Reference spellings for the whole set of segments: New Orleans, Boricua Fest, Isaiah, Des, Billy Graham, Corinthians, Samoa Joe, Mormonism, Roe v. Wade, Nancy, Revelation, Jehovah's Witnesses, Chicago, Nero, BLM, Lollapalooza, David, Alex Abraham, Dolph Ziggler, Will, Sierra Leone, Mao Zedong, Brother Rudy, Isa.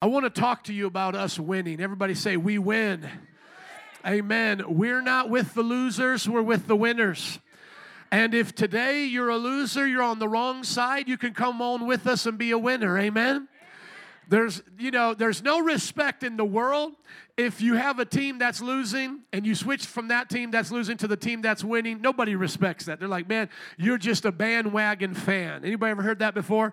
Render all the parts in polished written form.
I want to talk to you about us winning. Everybody say, we win. Amen. We're not with the losers, we're with the winners. And if today you're a loser, you're on the wrong side, you can come on with us and be a winner. Amen? There's no respect in the world if you have a team that's losing and you switch from that team that's losing to the team that's winning. Nobody respects that. They're like, man, you're just a bandwagon fan. Anybody ever heard that before?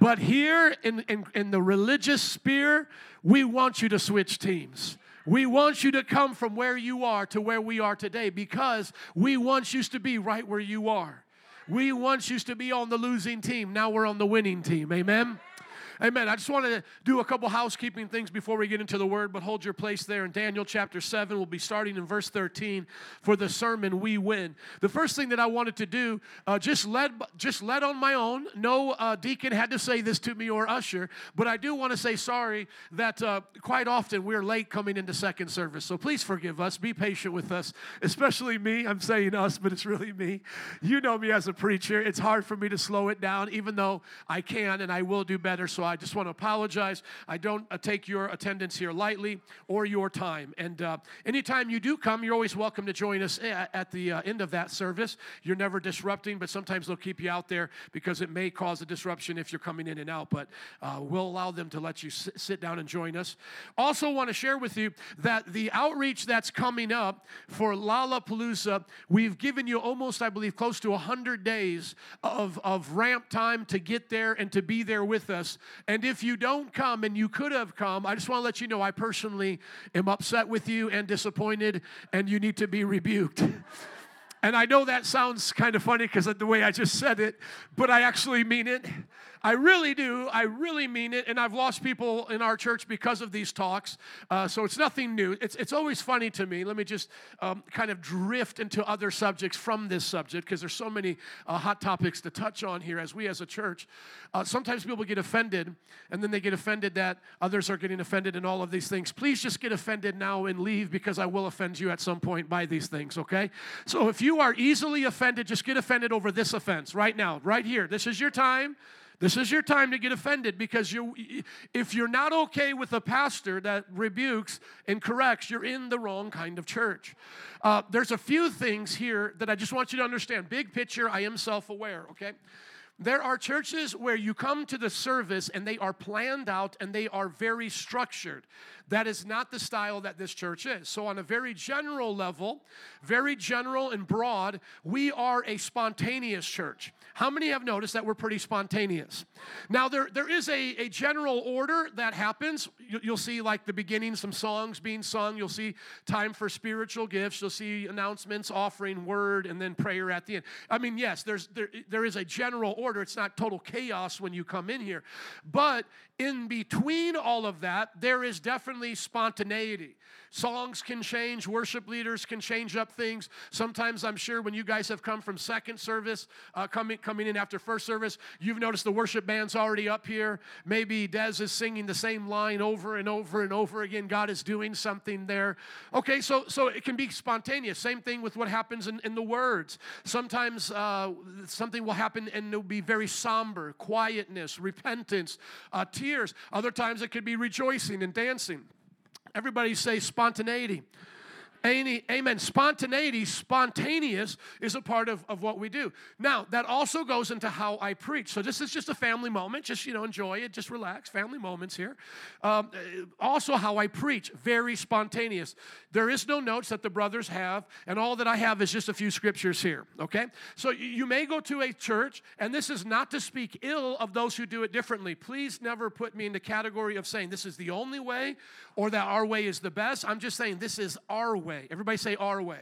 But here in the religious sphere, we want you to switch teams. We want you to come from where you are to where we are today because we once used to be right where you are. We once used to be on the losing team. Now we're on the winning team. Amen? Amen. I just wanted to do a couple housekeeping things before we get into the Word, but hold your place there. In Daniel chapter 7, we'll be starting in verse 13 for the sermon, We Win. The first thing that I wanted to do, just led on my own. No deacon had to say this to me or usher, but I do want to say sorry that quite often we're late coming into second service, so please forgive us. Be patient with us, especially me. I'm saying us, but it's really me. You know me as a preacher. It's hard for me to slow it down, even though I can and I will do better, so I just want to apologize. I don't take your attendance here lightly or your time. And anytime you do come, you're always welcome to join us at the end of that service. You're never disrupting, but sometimes they'll keep you out there because it may cause a disruption if you're coming in and out. But we'll allow them to let you sit down and join us. Also want to share with you that the outreach that's coming up for Lollapalooza, we've given you almost, I believe, close to 100 days of ramp time to get there and to be there with us. And if you don't come, and you could have come, I just want to let you know I personally am upset with you and disappointed, and you need to be rebuked. And I know that sounds kind of funny because of the way I just said it, but I actually mean it. I really do. I really mean it. And I've lost people in our church because of these talks. So it's nothing new. It's always funny to me. Let me just kind of drift into other subjects from this subject because there's so many hot topics to touch on here as a church. Sometimes people get offended, and then they get offended that others are getting offended in all of these things. Please just get offended now and leave because I will offend you at some point by these things, okay? So if you are easily offended, just get offended over this offense right now, right here. This is your time. This is your time to get offended because if you're not okay with a pastor that rebukes and corrects, you're in the wrong kind of church. There's a few things here that I just want you to understand. Big picture, I am self-aware, okay? There are churches where you come to the service and they are planned out and they are very structured. That is not the style that this church is. So on a very general level, very general and broad, we are a spontaneous church. How many have noticed that we're pretty spontaneous? Now, there is a general order that happens. You'll see like the beginning, some songs being sung. You'll see time for spiritual gifts. You'll see announcements, offering, word, and then prayer at the end. I mean, yes, there is a general order. It's not total chaos when you come in here. But in between all of that, there is definitely spontaneity. Songs can change. Worship leaders can change up things. Sometimes I'm sure when you guys have come from second service, coming in after first service, you've noticed the worship band's already up here. Maybe Des is singing the same line over and over and over again. God is doing something there. Okay, so it can be spontaneous. Same thing with what happens in the words. Sometimes something will happen and it'll be very somber, quietness, repentance, tears. Other times it could be rejoicing and dancing. Everybody say spontaneity. Amen. Spontaneity, spontaneous is a part of what we do. Now, that also goes into how I preach. So this is just a family moment. Just, enjoy it. Just relax. Family moments here. Also how I preach, very spontaneous. There is no notes that the brothers have, and all that I have is just a few scriptures here, okay? So you may go to a church, and this is not to speak ill of those who do it differently. Please never put me in the category of saying this is the only way or that our way is the best. I'm just saying this is our way. Everybody say our way.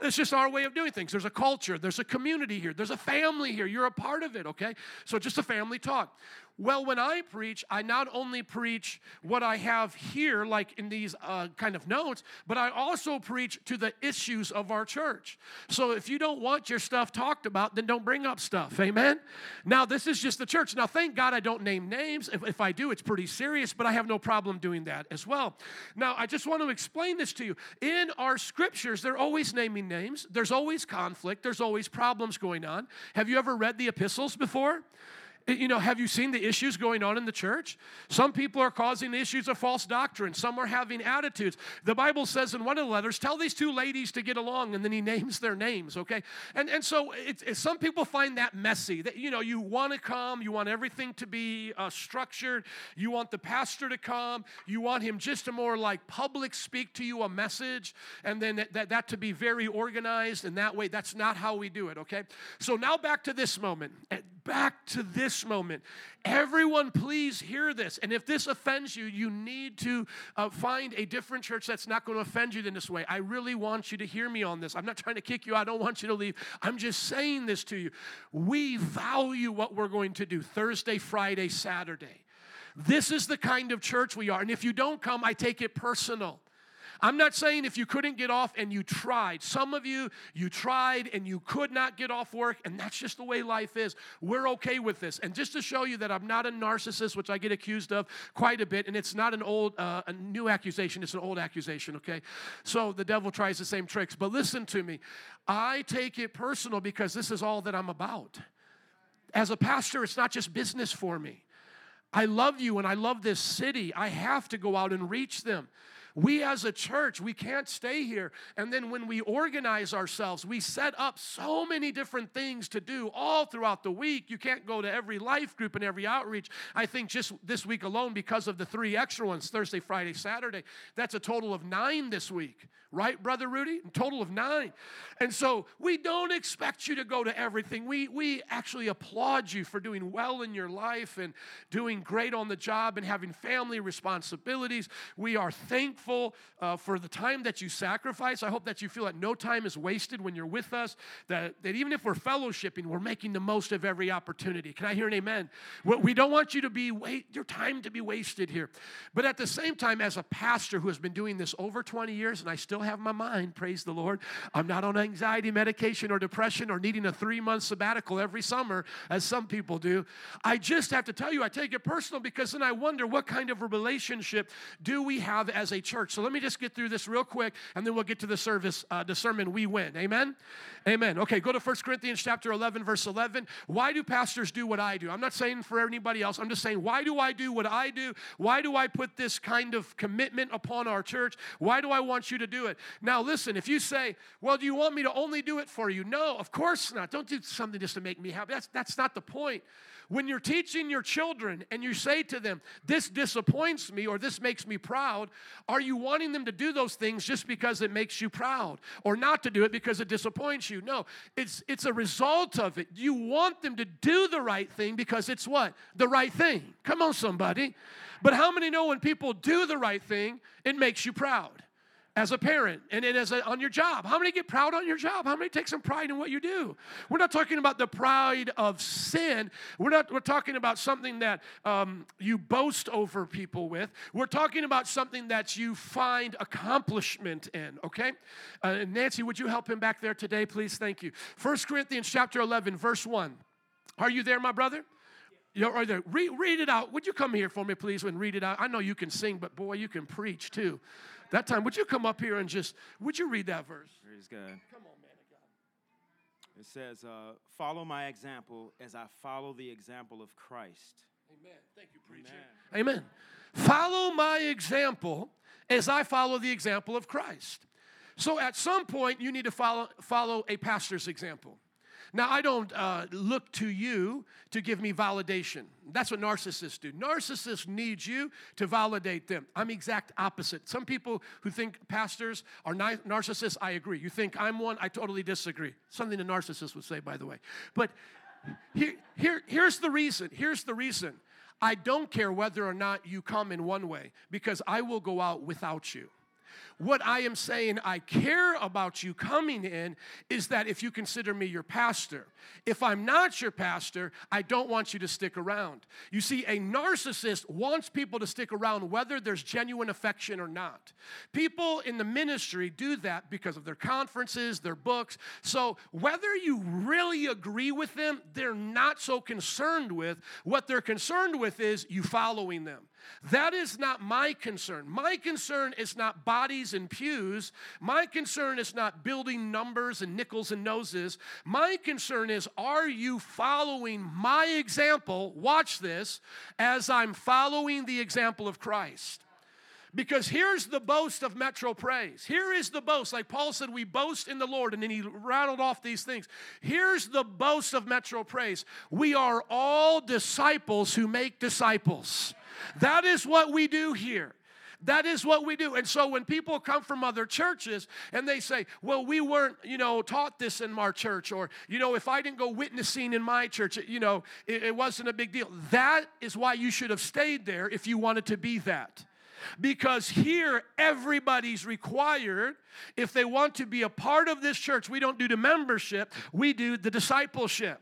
It's just our way of doing things. There's a culture. There's a community here. There's a family here. You're a part of it, okay? So just a family talk. Well, when I preach, I not only preach what I have here, like in these kind of notes, but I also preach to the issues of our church. So if you don't want your stuff talked about, then don't bring up stuff, amen? Now, this is just the church. Now, thank God I don't name names. If I do, it's pretty serious, but I have no problem doing that as well. Now, I just want to explain this to you. In our scriptures, they're always naming names. There's always conflict. There's always problems going on. Have you ever read the epistles before? You know, have you seen the issues going on in the church? Some people are causing the issues of false doctrine. Some are having attitudes. The Bible says in one of the letters, tell these two ladies to get along, and then he names their names, okay? And so some people find that messy. That, you know, you want to come. You want everything to be structured. You want the pastor to come. You want him just to more like public speak to you a message, and then that to be very organized. And that way, that's not how we do it, okay? So now back to this moment. Back to this moment. Everyone, please hear this. And if this offends you, you need to find a different church that's not going to offend you in this way. I really want you to hear me on this. I'm not trying to kick you. I don't want you to leave. I'm just saying this to you. We value what we're going to do Thursday, Friday, Saturday. This is the kind of church we are. And if you don't come, I take it personal. I'm not saying if you couldn't get off and you tried. Some of you tried and you could not get off work, and that's just the way life is. We're okay with this. And just to show you that I'm not a narcissist, which I get accused of quite a bit, and it's not a new accusation. It's an old accusation, okay? So the devil tries the same tricks. But listen to me. I take it personal because this is all that I'm about. As a pastor, it's not just business for me. I love you, and I love this city. I have to go out and reach them. We as a church, we can't stay here. And then when we organize ourselves, we set up so many different things to do all throughout the week. You can't go to every life group and every outreach. I think just this week alone, because of the 3 extra ones, Thursday, Friday, Saturday, that's a total of 9 this week. Right, Brother Rudy? A total of 9. And so we don't expect you to go to everything. We actually applaud you for doing well in your life and doing great on the job and having family responsibilities. We are thankful for the time that you sacrifice. I hope that you feel that no time is wasted when you're with us, that even if we're fellowshipping, we're making the most of every opportunity. Can I hear an amen? We don't want you to your time to be wasted here. But at the same time, as a pastor who has been doing this over 20 years, and I still have my mind, praise the Lord, I'm not on anxiety medication or depression or needing a 3-month sabbatical every summer, as some people do. I just have to tell you, I take it personal because then I wonder what kind of a relationship do we have as a church. So let me just get through this real quick, and then we'll get to the service, the sermon we win. Amen? Amen. Okay, go to 1 Corinthians chapter 11, verse 11. Why do pastors do what I do? I'm not saying for anybody else. I'm just saying, why do I do what I do? Why do I put this kind of commitment upon our church? Why do I want you to do it? Now, listen, if you say, well, do you want me to only do it for you? No, of course not. Don't do something just to make me happy. That's not the point. When you're teaching your children and you say to them, this disappoints me or this makes me proud, are you wanting them to do those things just because it makes you proud or not to do it because it disappoints you? No, it's a result of it. You want them to do the right thing because it's what? The right thing. Come on, somebody. But how many know when people do the right thing, it makes you proud? As a parent and on your job. How many get proud on your job? How many take some pride in what you do? We're not talking about the pride of sin. We're talking about something that you boast over people with. We're talking about something that you find accomplishment in, okay? Nancy, would you help him back there today, please? Thank you. 1 Corinthians chapter 11, verse 1. Are you there, my brother? Are there? Read it out. Would you come here for me, please, and read it out? I know you can sing, but, boy, you can preach, too. That time, would you come up here and would you read that verse? Praise God. Come on, man of God. It says, follow my example as I follow the example of Christ. Amen. Thank you, preacher. Amen. Amen. Follow my example as I follow the example of Christ. So at some point, you need to follow a pastor's example. Now, I don't look to you to give me validation. That's what narcissists do. Narcissists need you to validate them. I'm exact opposite. Some people who think pastors are narcissists, I agree. You think I'm one, I totally disagree. Something a narcissist would say, by the way. But here's the reason. Here's the reason. I don't care whether or not you come in one way because I will go out without you. What I am saying I care about you coming in is that if you consider me your pastor. If I'm not your pastor, I don't want you to stick around. You see, a narcissist wants people to stick around whether there's genuine affection or not. People in the ministry do that because of their conferences, their books. So whether you really agree with them, they're not so concerned with. What they're concerned with is you following them. That is not my concern. My concern is not bodies and pews. My concern is not building numbers and nickels and noses. My concern is, are you following my example? Watch this, as I'm following the example of Christ. Because here's the boast of Metro Praise. Here is the boast. Like Paul said, we boast in the Lord, and then he rattled off these things. Here's the boast of Metro Praise. We are all disciples who make disciples. That is what we do here. That is what we do. And so when people come from other churches and they say, well, we weren't, taught this in our church, or, if I didn't go witnessing in my church, it wasn't a big deal. That is why you should have stayed there if you wanted to be that. Because here, everybody's required, if they want to be a part of this church, we don't do the membership, we do the discipleship.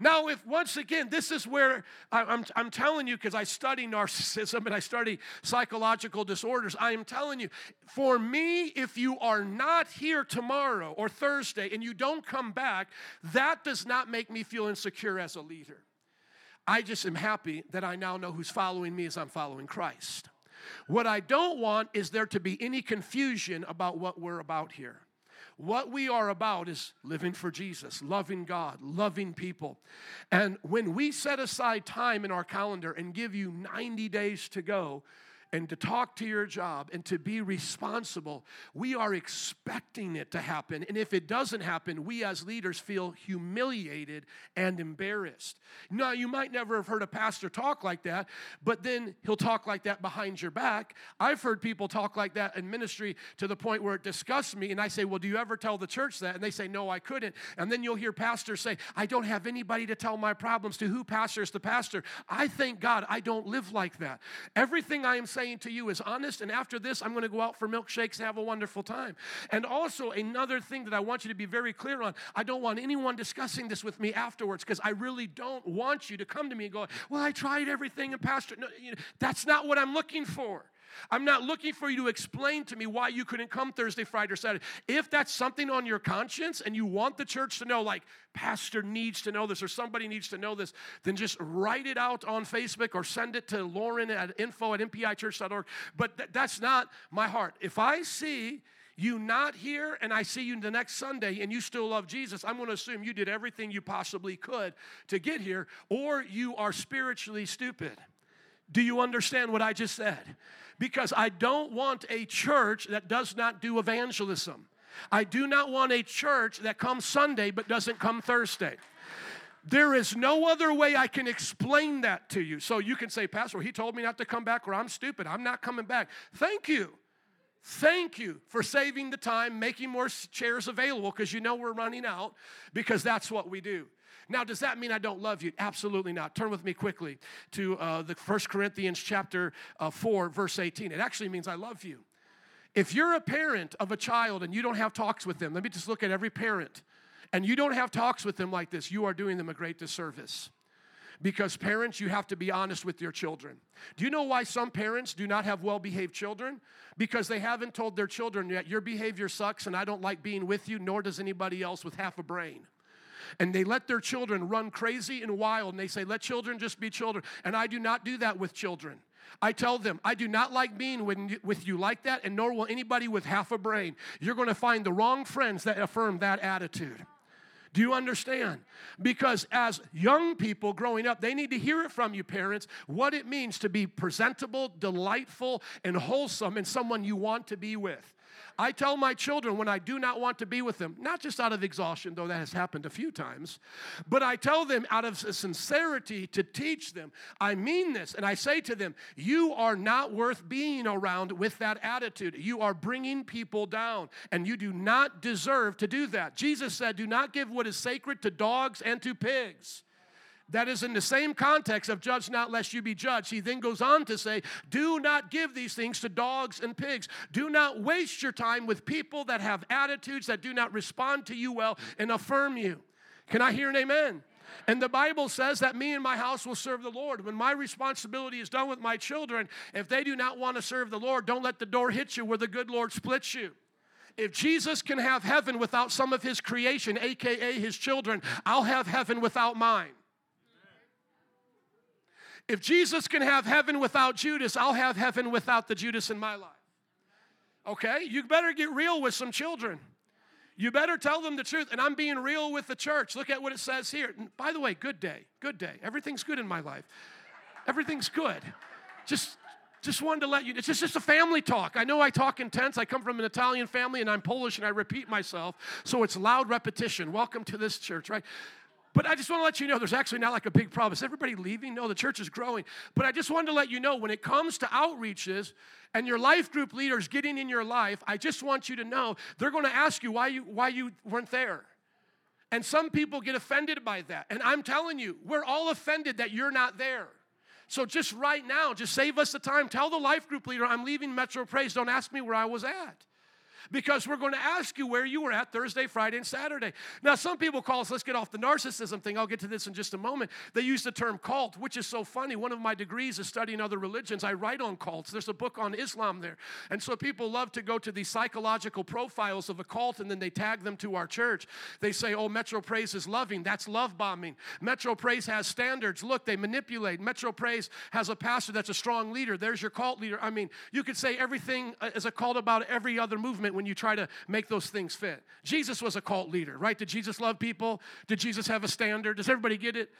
Now, if once again, this is where I'm telling you, because I study narcissism and I study psychological disorders, I am telling you, for me, if you are not here tomorrow or Thursday and you don't come back, that does not make me feel insecure as a leader. I just am happy that I now know who's following me as I'm following Christ. What I don't want is there to be any confusion about what we're about here. What we are about is living for Jesus, loving God, loving people. And when we set aside time in our calendar and give you 90 days to go and to talk to your job and to be responsible, we are expecting it to happen. And if it doesn't happen, we as leaders feel humiliated and embarrassed. Now, you might never have heard a pastor talk like that, but then he'll talk like that behind your back. I've heard people talk like that in ministry to the point where it disgusts me, and I say, well, do you ever tell the church that? And they say, no, I couldn't. And then you'll hear pastors say, I don't have anybody to tell my problems to. Who pastors the pastor? I thank God I don't live like that. Everything I am saying to you is honest, and after this, I'm going to go out for milkshakes and have a wonderful time. And also, another thing that I want you to be very clear on, I don't want anyone discussing this with me afterwards, because I really don't want you to come to me and go, well, I tried everything, and Pastor, no, that's not what I'm looking for. I'm not looking for you to explain to me why you couldn't come Thursday, Friday, or Saturday. If that's something on your conscience and you want the church to know, like, pastor needs to know this or somebody needs to know this, then just write it out on Facebook or send it to Lauren at info@mpichurch.org. But that's not my heart. If I see you not here and I see you the next Sunday and you still love Jesus, I'm going to assume you did everything you possibly could to get here, or you are spiritually stupid. Do you understand what I just said? Because I don't want a church that does not do evangelism. I do not want a church that comes Sunday but doesn't come Thursday. There is no other way I can explain that to you. So you can say, Pastor, he told me not to come back, or I'm stupid, I'm not coming back. Thank you. Thank you for saving the time, making more chairs available, because we're running out, because that's what we do. Now, does that mean I don't love you? Absolutely not. Turn with me quickly to the 1 Corinthians chapter 4, verse 18. It actually means I love you. If you're a parent of a child and you don't have talks with them, let me just look at every parent, and you don't have talks with them like this, you are doing them a great disservice. Because parents, you have to be honest with your children. Do you know why some parents do not have well-behaved children? Because they haven't told their children yet, your behavior sucks and I don't like being with you, nor does anybody else with half a brain. And they let their children run crazy and wild, and they say, let children just be children. And I do not do that with children. I tell them, I do not like being with you like that, and nor will anybody with half a brain. You're going to find the wrong friends that affirm that attitude. Do you understand? Because as young people growing up, they need to hear it from you, parents, what it means to be presentable, delightful, and wholesome, and someone you want to be with. I tell my children when I do not want to be with them, not just out of exhaustion, though that has happened a few times, but I tell them out of sincerity to teach them. I mean this, and I say to them, you are not worth being around with that attitude. You are bringing people down, and you do not deserve to do that. Jesus said, do not give what is sacred to dogs and to pigs. That is in the same context of judge not lest you be judged. He then goes on to say, do not give these things to dogs and pigs. Do not waste your time with people that have attitudes that do not respond to you well and affirm you. Can I hear an amen? And the Bible says that me and my house will serve the Lord. When my responsibility is done with my children, if they do not want to serve the Lord, don't let the door hit you where the good Lord splits you. If Jesus can have heaven without some of his creation, a.k.a. his children, I'll have heaven without mine. If Jesus can have heaven without Judas, I'll have heaven without the Judas in my life. Okay? You better get real with some children. You better tell them the truth. And I'm being real with the church. Look at what it says here. And by the way, good day. Good day. Everything's good in my life. Everything's good. Just wanted to let you know. It's just a family talk. I know I talk intense. I come from an Italian family, and I'm Polish, and I repeat myself. So it's loud repetition. Welcome to this church, right? But I just want to let you know there's actually not like a big problem. Is everybody leaving? No, the church is growing. But I just wanted to let you know when it comes to outreaches and your life group leaders getting in your life, I just want you to know they're going to ask you why you weren't there. And some people get offended by that. And I'm telling you, we're all offended that you're not there. So just right now, just save us the time. Tell the life group leader, I'm leaving Metro Praise. Don't ask me where I was at. Because we're going to ask you where you were at Thursday, Friday, and Saturday. Now, some people call us, let's get off the narcissism thing. I'll get to this in just a moment. They use the term cult, which is so funny. One of my degrees is studying other religions. I write on cults. There's a book on Islam there. And so people love to go to these psychological profiles of a cult, and then they tag them to our church. They say, oh, Metro Praise is loving. That's love bombing. Metro Praise has standards. Look, they manipulate. Metro Praise has a pastor that's a strong leader. There's your cult leader. I mean, you could say everything is a cult about every other movement when you try to make those things fit. Jesus was a cult leader, right? Did Jesus love people? Did Jesus have a standard? Does everybody get it?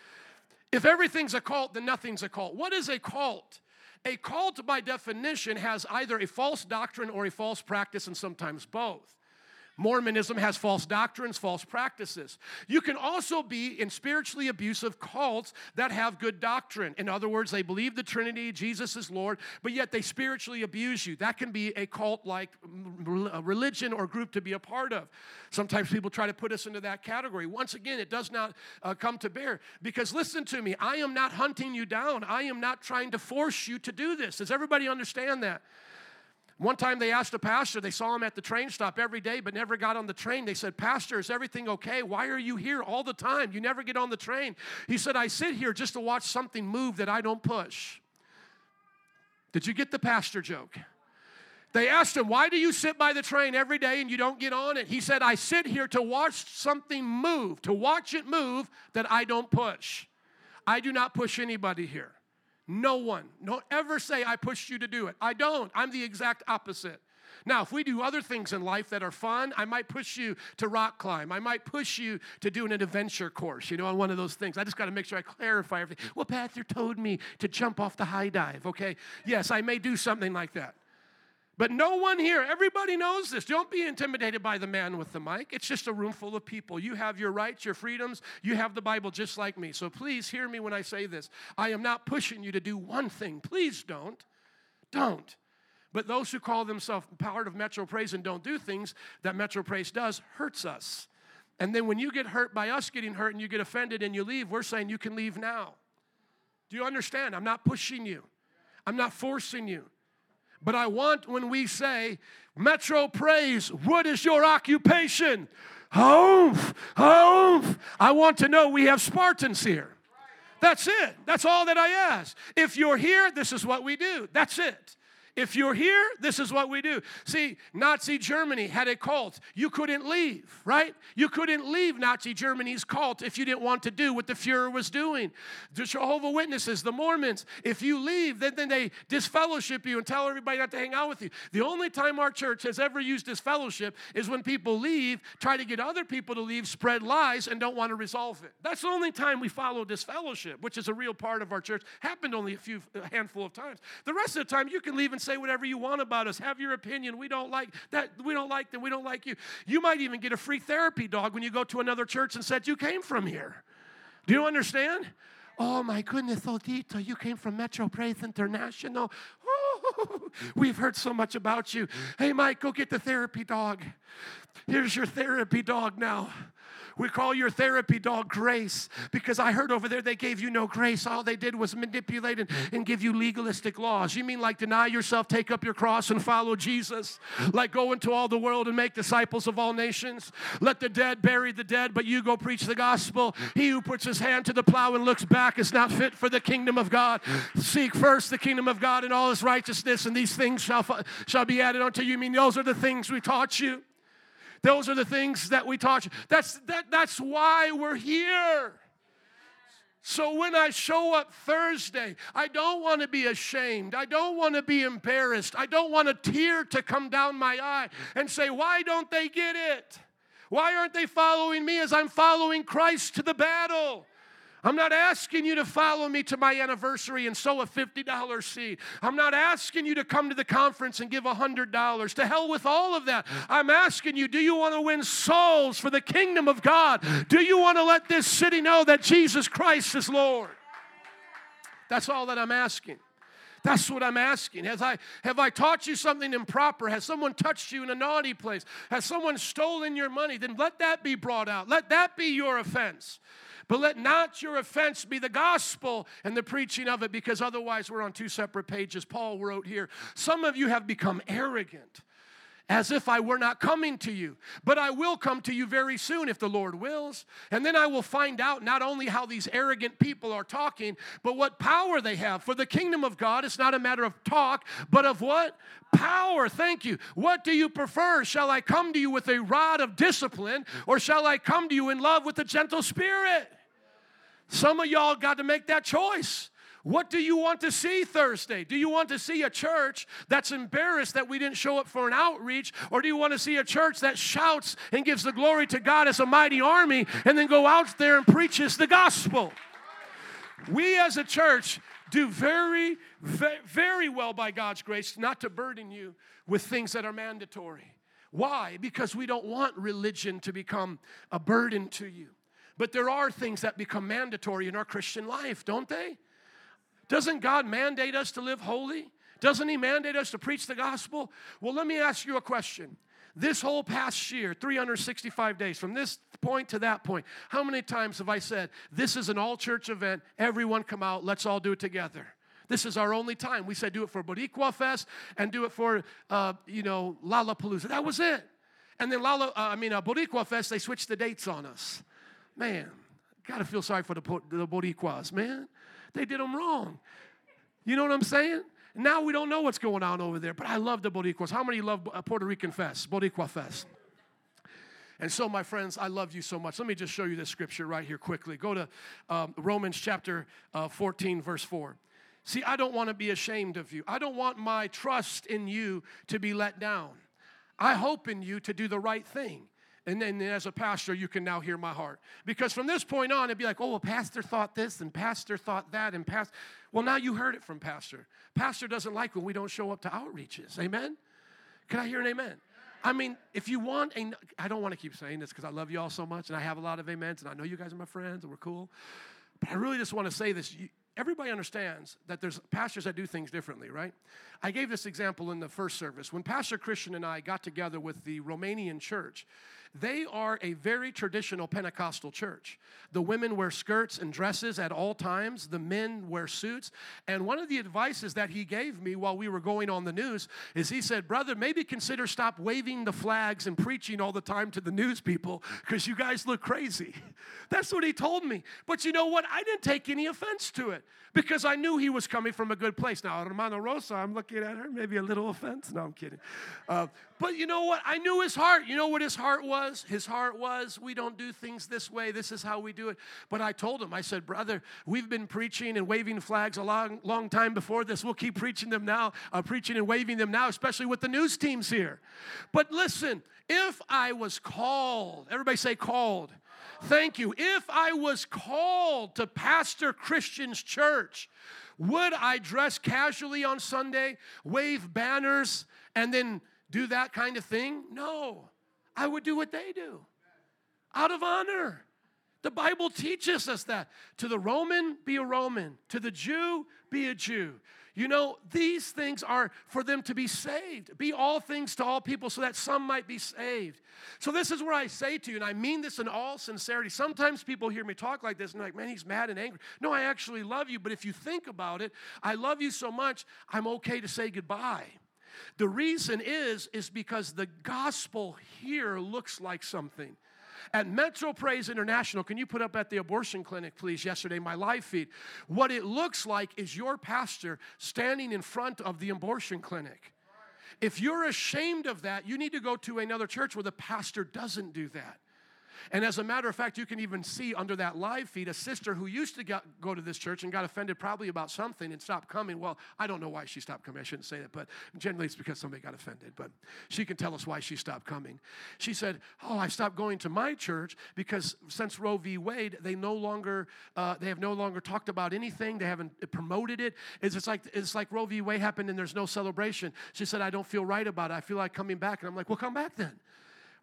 If everything's a cult, then nothing's a cult. What is a cult? A cult, by definition, has either a false doctrine or a false practice, and sometimes both. Mormonism has false doctrines, false practices. You can also be in spiritually abusive cults that have good doctrine. In other words, they believe the Trinity, Jesus is Lord, but yet they spiritually abuse you. That can be a cult-like religion or group to be a part of. Sometimes people try to put us into that category. Once again, it does not come to bear, because listen to me, I am not hunting you down. I am not trying to force you to do this. Does everybody understand that? One time they asked a pastor, they saw him at the train stop every day but never got on the train. They said, Pastor, is everything okay? Why are you here all the time? You never get on the train. He said, I sit here just to watch something move that I don't push. Did you get the pastor joke? They asked him, why do you sit by the train every day and you don't get on it? He said, I sit here to watch something move, to watch it move that I don't push. I do not push anybody here. No one. Don't ever say, I pushed you to do it. I don't. I'm the exact opposite. Now, if we do other things in life that are fun, I might push you to rock climb. I might push you to do an adventure course, you know, on one of those things. I just got to make sure I clarify everything. Well, Pastor told me to jump off the high dive, okay? Yes, I may do something like that. But no one here, everybody knows this. Don't be intimidated by the man with the mic. It's just a room full of people. You have your rights, your freedoms. You have the Bible just like me. So please hear me when I say this. I am not pushing you to do one thing. Please don't. Don't. But those who call themselves part of Metro Praise and don't do things that Metro Praise does hurts us. And then when you get hurt by us getting hurt and you get offended and you leave, we're saying you can leave now. Do you understand? I'm not pushing you. I'm not forcing you. But I want when we say, Metro Praise, what is your occupation? Humph, humph. I want to know we have Spartans here. That's it. That's all that I ask. If you're here, this is what we do. That's it. If you're here, this is what we do. See, Nazi Germany had a cult. You couldn't leave, right? You couldn't leave Nazi Germany's cult if you didn't want to do what the Führer was doing. The Jehovah's Witnesses, the Mormons, if you leave, then they disfellowship you and tell everybody not to hang out with you. The only time our church has ever used disfellowship is when people leave, try to get other people to leave, spread lies, and don't want to resolve it. That's the only time we follow disfellowship, which is a real part of our church. Happened only a handful of times. The rest of the time, you can leave and say whatever you want about us. Have your opinion. We don't like that. We don't like them. We don't like you. You might even get a free therapy dog when you go to another church and said, you came from here. Do you understand? Oh, my goodness, Odita, you came from Metro Praise International. Ooh, we've heard so much about you. Hey, Mike, go get the therapy dog. Here's your therapy dog now. We call your therapy dog Grace, because I heard over there they gave you no grace. All they did was manipulate and give you legalistic laws. You mean like deny yourself, take up your cross, and follow Jesus? Like go into all the world and make disciples of all nations? Let the dead bury the dead, but you go preach the gospel. He who puts his hand to the plow and looks back is not fit for the kingdom of God. Seek first the kingdom of God and all his righteousness, and these things shall be added unto you. You mean those are the things we taught you? Those are the things that we taught you. That's why we're here. So when I show up Thursday, I don't want to be ashamed. I don't want to be embarrassed. I don't want a tear to come down my eye and say, why don't they get it? Why aren't they following me as I'm following Christ to the battle? I'm not asking you to follow me to my anniversary and sow a $50 seed. I'm not asking you to come to the conference and give $100. To hell with all of that. I'm asking you, do you want to win souls for the kingdom of God? Do you want to let this city know that Jesus Christ is Lord? That's all that I'm asking. That's what I'm asking. Have I taught you something improper? Has someone touched you in a naughty place? Has someone stolen your money? Then let that be brought out. Let that be your offense. But let not your offense be the gospel and the preaching of it, because otherwise we're on two separate pages. Paul wrote here, some of you have become arrogant, as if I were not coming to you. But I will come to you very soon if the Lord wills. And then I will find out not only how these arrogant people are talking, but what power they have. For the kingdom of God is not a matter of talk, but of what? Power. Thank you. What do you prefer? Shall I come to you with a rod of discipline, or shall I come to you in love with a gentle spirit? Some of y'all got to make that choice. What do you want to see Thursday? Do you want to see a church that's embarrassed that we didn't show up for an outreach? Or do you want to see a church that shouts and gives the glory to God as a mighty army and then go out there and preaches the gospel? We as a church do very, very well by God's grace not to burden you with things that are mandatory. Why? Because we don't want religion to become a burden to you. But there are things that become mandatory in our Christian life, don't they? Doesn't God mandate us to live holy? Doesn't He mandate us to preach the gospel? Well, let me ask you a question. This whole past year, 365 days, from this point to that point, how many times have I said, this is an all-church event, everyone come out, let's all do it together? This is our only time. We said do it for Boricua Fest and do it for, Lollapalooza. That was it. And then Boricua Fest, they switched the dates on us. Man, got to feel sorry for the Boricuas, man. They did them wrong. You know what I'm saying? Now we don't know what's going on over there, but I love the Boricuas. How many love Puerto Rican Fest, Boricua Fest? And so, my friends, I love you so much. Let me just show you this scripture right here quickly. Go to Romans chapter 14, verse 4. See, I don't want to be ashamed of you. I don't want my trust in you to be let down. I hope in you to do the right thing. And then as a pastor, you can now hear my heart. Because from this point on, it'd be like, oh, well, pastor thought this, and pastor thought that, and pastor. Well, now you heard it from pastor. Pastor doesn't like when we don't show up to outreaches. Amen? Can I hear an amen? I mean, if you want a, I don't want to keep saying this because I love you all so much, and I have a lot of amens, and I know you guys are my friends, and we're cool. But I really just want to say this. Everybody understands that there's pastors that do things differently, right? I gave this example in the first service. When Pastor Christian and I got together with the Romanian church, they are a very traditional Pentecostal church. The women wear skirts and dresses at all times. The men wear suits. And one of the advices that he gave me while we were going on the news is he said, brother, maybe consider stop waving the flags and preaching all the time to the news people because you guys look crazy. That's what he told me. But you know what? I didn't take any offense to it because I knew he was coming from a good place. Now, Romano Rosa, I'm looking at her, maybe a little offense. No, I'm kidding. But you know what? I knew his heart. You know what his heart was? His heart was, we don't do things this way. This is how we do it. But I told him, I said, brother, we've been preaching and waving flags a long time before this. We'll keep preaching them now, preaching and waving them now, especially with the news teams here. But listen, if I was called, everybody say called. Thank you. If I was called to pastor Christian's church, would I dress casually on Sunday, wave banners, and then do that kind of thing? No. I would do what they do, out of honor. The Bible teaches us that. To the Roman, be a Roman. To the Jew, be a Jew. You know, these things are for them to be saved. Be all things to all people so that some might be saved. So this is where I say to you, and I mean this in all sincerity. Sometimes people hear me talk like this, and they're like, man, he's mad and angry. No, I actually love you, but if you think about it, I love you so much, I'm okay to say goodbye. The reason is because the gospel here looks like something. At Metro Praise International, can you put up at the abortion clinic, please, yesterday, my live feed? What it looks like is your pastor standing in front of the abortion clinic. If you're ashamed of that, you need to go to another church where the pastor doesn't do that. And as a matter of fact, you can even see under that live feed a sister who used to go to this church and got offended probably about something and stopped coming. Well, I don't know why she stopped coming. I shouldn't say that, but generally it's because somebody got offended. But she can tell us why she stopped coming. She said, oh, I stopped going to my church because since Roe v. Wade, they have no longer talked about anything. They haven't promoted it. It's like Roe v. Wade happened and there's no celebration. She said, I don't feel right about it. I feel like coming back. And I'm like, well, come back then.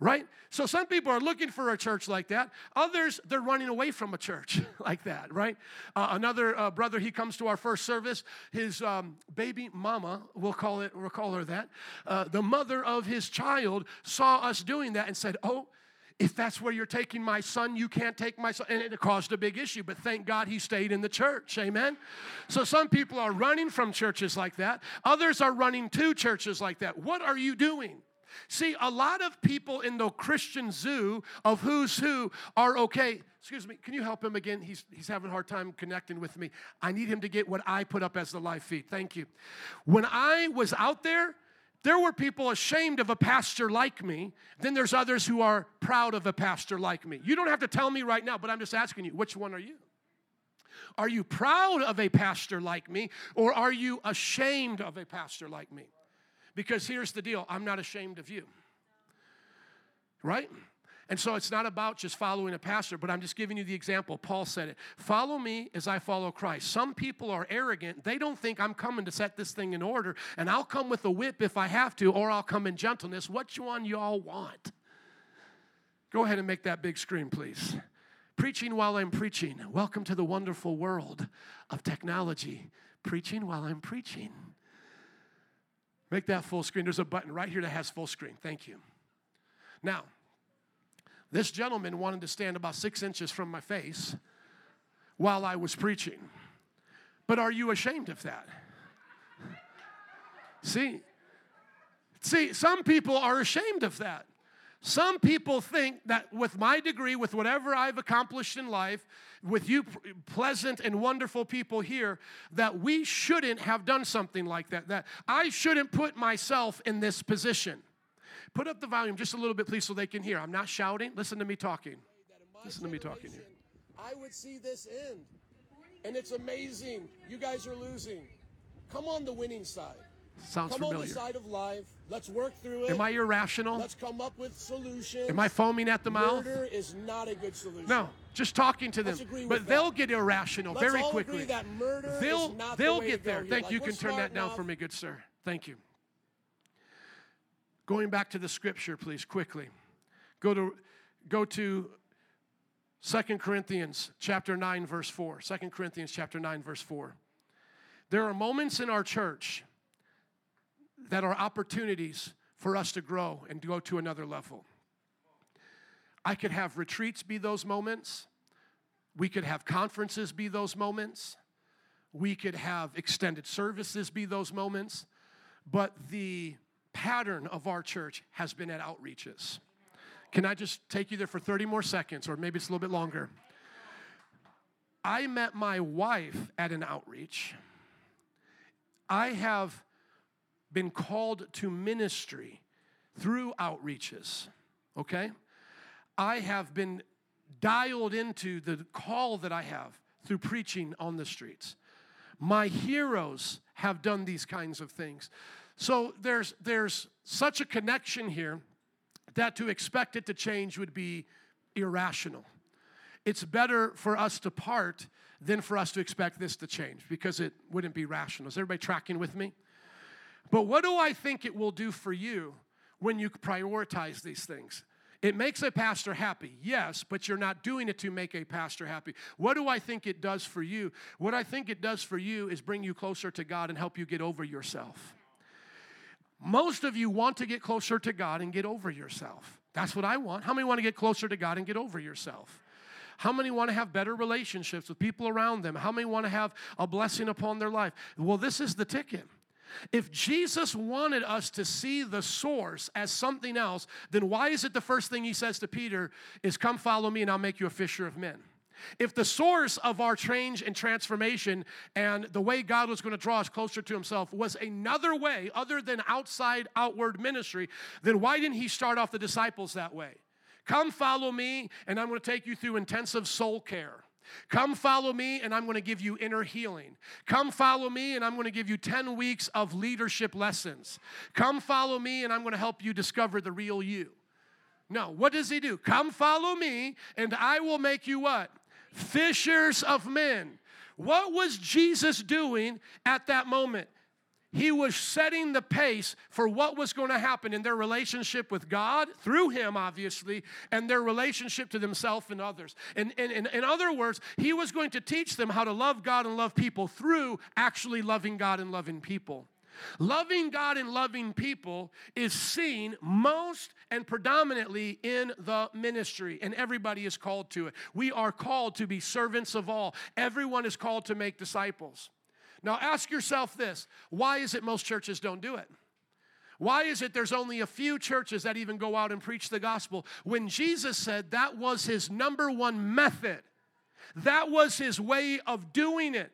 Right? So some people are looking for a church like that. Others, they're running away from a church like that, right? Another brother, he comes to our first service. His baby mama, we'll call her that, the mother of his child saw us doing that and said, oh, if that's where you're taking my son, you can't take my son. And it caused a big issue, but thank God he stayed in the church. Amen? So some people are running from churches like that. Others are running to churches like that. What are you doing? See, a lot of people in the Christian zoo of who's who are okay. Excuse me, can you help him again? He's having a hard time connecting with me. I need him to get what I put up as the live feed. Thank you. When I was out there, there were people ashamed of a pastor like me. Then there's others who are proud of a pastor like me. You don't have to tell me right now, but I'm just asking you, which one are you? Are you proud of a pastor like me, or are you ashamed of a pastor like me? Because here's the deal, I'm not ashamed of you, right? And so it's not about just following a pastor, but I'm just giving you the example. Paul said it, follow me as I follow Christ. Some people are arrogant. They don't think I'm coming to set this thing in order, and I'll come with a whip if I have to, or I'll come in gentleness. Which one y'all want? Go ahead and make that big scream, please. Preaching while I'm preaching. Welcome to the wonderful world of technology. Preaching while I'm preaching. Make that full screen. There's a button right here that has full screen. Thank you. Now, this gentleman wanted to stand about 6 inches from my face while I was preaching. But are you ashamed of that? See, some people are ashamed of that. Some people think that with my degree, with whatever I've accomplished in life, with you pleasant and wonderful people here, that we shouldn't have done something like that, that I shouldn't put myself in this position. Put up the volume just a little bit, please, so they can hear. I'm not shouting. Listen to me talking. Listen to me talking here. I would see this end, and it's amazing. You guys are losing. Come on the winning side. Sounds familiar. Come on the side of life. Let's work through it. Am I irrational? Let's come up with solutions. Am I foaming at the mouth? Murder is not a good solution. No, just talking to them. But they'll get irrational very quickly. Let's all agree that murder is not the way to go. They'll get there. Thank you. You can turn that down for me, good sir. Thank you. Going back to the scripture, please, quickly. Go to 2 Corinthians chapter 9, verse 4. 2 Corinthians chapter 9, verse 4. There are moments in our church that are opportunities for us to grow and to go to another level. I could have retreats be those moments. We could have conferences be those moments. We could have extended services be those moments. But the pattern of our church has been at outreaches. Can I just take you there for 30 more seconds, or maybe it's a little bit longer? I met my wife at an outreach. I have been called to ministry through outreaches, okay? I have been dialed into the call that I have through preaching on the streets. My heroes have done these kinds of things. So there's such a connection here that to expect it to change would be irrational. It's better for us to part than for us to expect this to change because it wouldn't be rational. Is everybody tracking with me? But what do I think it will do for you when you prioritize these things? It makes a pastor happy, yes, but you're not doing it to make a pastor happy. What do I think it does for you? What I think it does for you is bring you closer to God and help you get over yourself. Most of you want to get closer to God and get over yourself. That's what I want. How many want to get closer to God and get over yourself? How many want to have better relationships with people around them? How many want to have a blessing upon their life? Well, this is the ticket. If Jesus wanted us to see the source as something else, then why is it the first thing he says to Peter is, come follow me and I'll make you a fisher of men? If the source of our change and transformation and the way God was going to draw us closer to himself was another way other than outside outward ministry, then why didn't he start off the disciples that way? Come follow me, and I'm going to take you through intensive soul care. Come follow me, and I'm going to give you inner healing. Come follow me, and I'm going to give you 10 weeks of leadership lessons. Come follow me, and I'm going to help you discover the real you. No, what does he do? Come follow me, and I will make you what? Fishers of men. What was Jesus doing at that moment? He was setting the pace for what was going to happen in their relationship with God, through him, obviously, and their relationship to themselves and others. In other words, he was going to teach them how to love God and love people through actually loving God and loving people. Loving God and loving people is seen most and predominantly in the ministry, and everybody is called to it. We are called to be servants of all. Everyone is called to make disciples. Now ask yourself this, why is it most churches don't do it? Why is it there's only a few churches that even go out and preach the gospel when Jesus said that was his number one method? That was his way of doing it.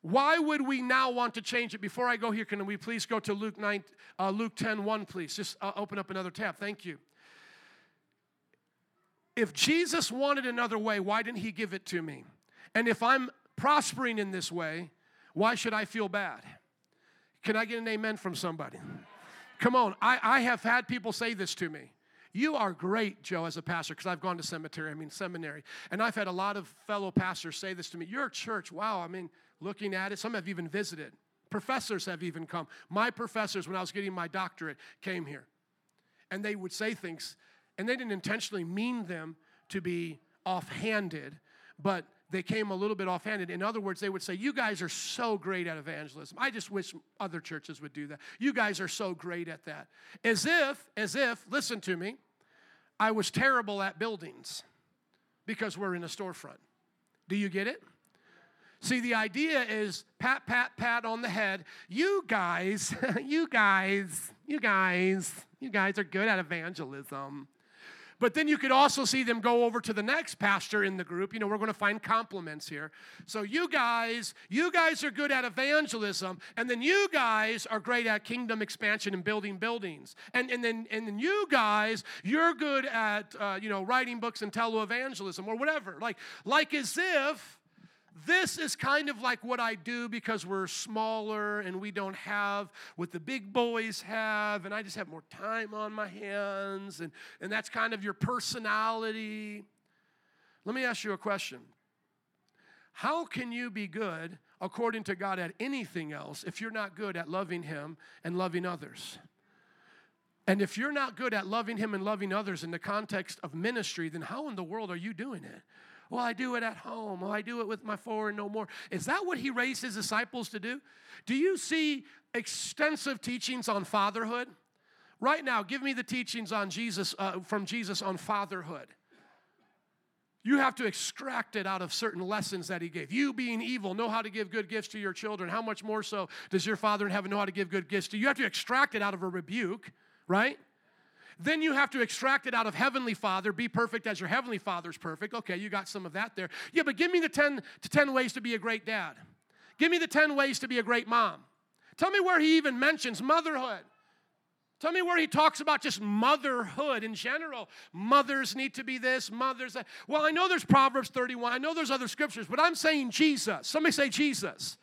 Why would we now want to change it? Before I go here, can we please go to Luke 10:1, please? Just open up another tab. Thank you. If Jesus wanted another way, why didn't he give it to me? And if I'm prospering in this way, why should I feel bad? Can I get an amen from somebody? Come on. I have had people say this to me. You are great, Joe, as a pastor, because I've gone to seminary. And I've had a lot of fellow pastors say this to me. Your church, wow, looking at it, some have even visited. Professors have even come. My professors, when I was getting my doctorate, came here. And they would say things, and they didn't intentionally mean them to be offhanded, but they came a little bit offhanded. In other words, they would say, you guys are so great at evangelism. I just wish other churches would do that. You guys are so great at that. As if, listen to me, I was terrible at buildings because we're in a storefront. Do you get it? See, the idea is pat, pat, pat on the head. You guys are good at evangelism. But then you could also see them go over to the next pastor in the group. You know, we're going to find compliments here. So you guys are good at evangelism. And then you guys are great at kingdom expansion and building buildings. And then you guys, you're good at, writing books and televangelism or whatever. Like as if this is kind of like what I do because we're smaller and we don't have what the big boys have, and I just have more time on my hands, and that's kind of your personality. Let me ask you a question. How can you be good, according to God, at anything else if you're not good at loving him and loving others? And if you're not good at loving him and loving others in the context of ministry, then how in the world are you doing it? Well, I do it at home. Well, I do it with my four and no more. Is that what he raised his disciples to do? Do you see extensive teachings on fatherhood? Right now, give me the teachings on Jesus from Jesus on fatherhood. You have to extract it out of certain lessons that he gave. You, being evil, know how to give good gifts to your children. How much more so does your Father in heaven know how to give good gifts to you? You have to extract it out of a rebuke, right? Then you have to extract it out of Heavenly Father. Be perfect as your Heavenly Father's perfect. Okay, you got some of that there. Yeah, but give me the 10 ways to be a great dad. Give me the 10 ways to be a great mom. Tell me where he even mentions motherhood. Tell me where he talks about just motherhood in general. Mothers need to be this, mothers that. Well, I know there's Proverbs 31. I know there's other scriptures, but I'm saying Jesus. Somebody say Jesus.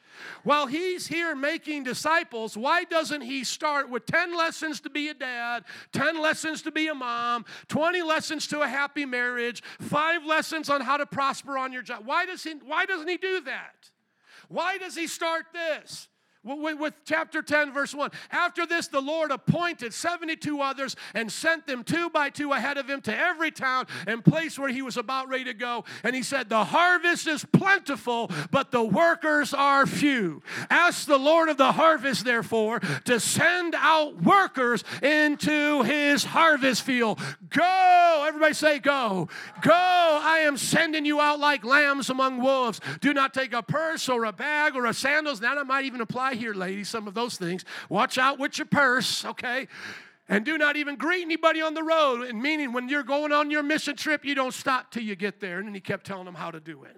While he's here making disciples, why doesn't he start with 10 lessons to be a dad, 10 lessons to be a mom, 20 lessons to a happy marriage, 5 lessons on how to prosper on your job? Why doesn't he do that? Why does he start this? With chapter 10, verse 1. After this, the Lord appointed 72 others and sent them 2 by 2 ahead of him to every town and place where he was about ready to go. And he said, the harvest is plentiful, but the workers are few. Ask the Lord of the harvest, therefore, to send out workers into his harvest field. Go! Everybody say go. Go! I am sending you out like lambs among wolves. Do not take a purse or a bag or a sandals. Now that might even apply here, ladies, some of those things. Watch out with your purse, okay? And do not even greet anybody on the road. And meaning when you're going on your mission trip, you don't stop till you get there. And then he kept telling them how to do it.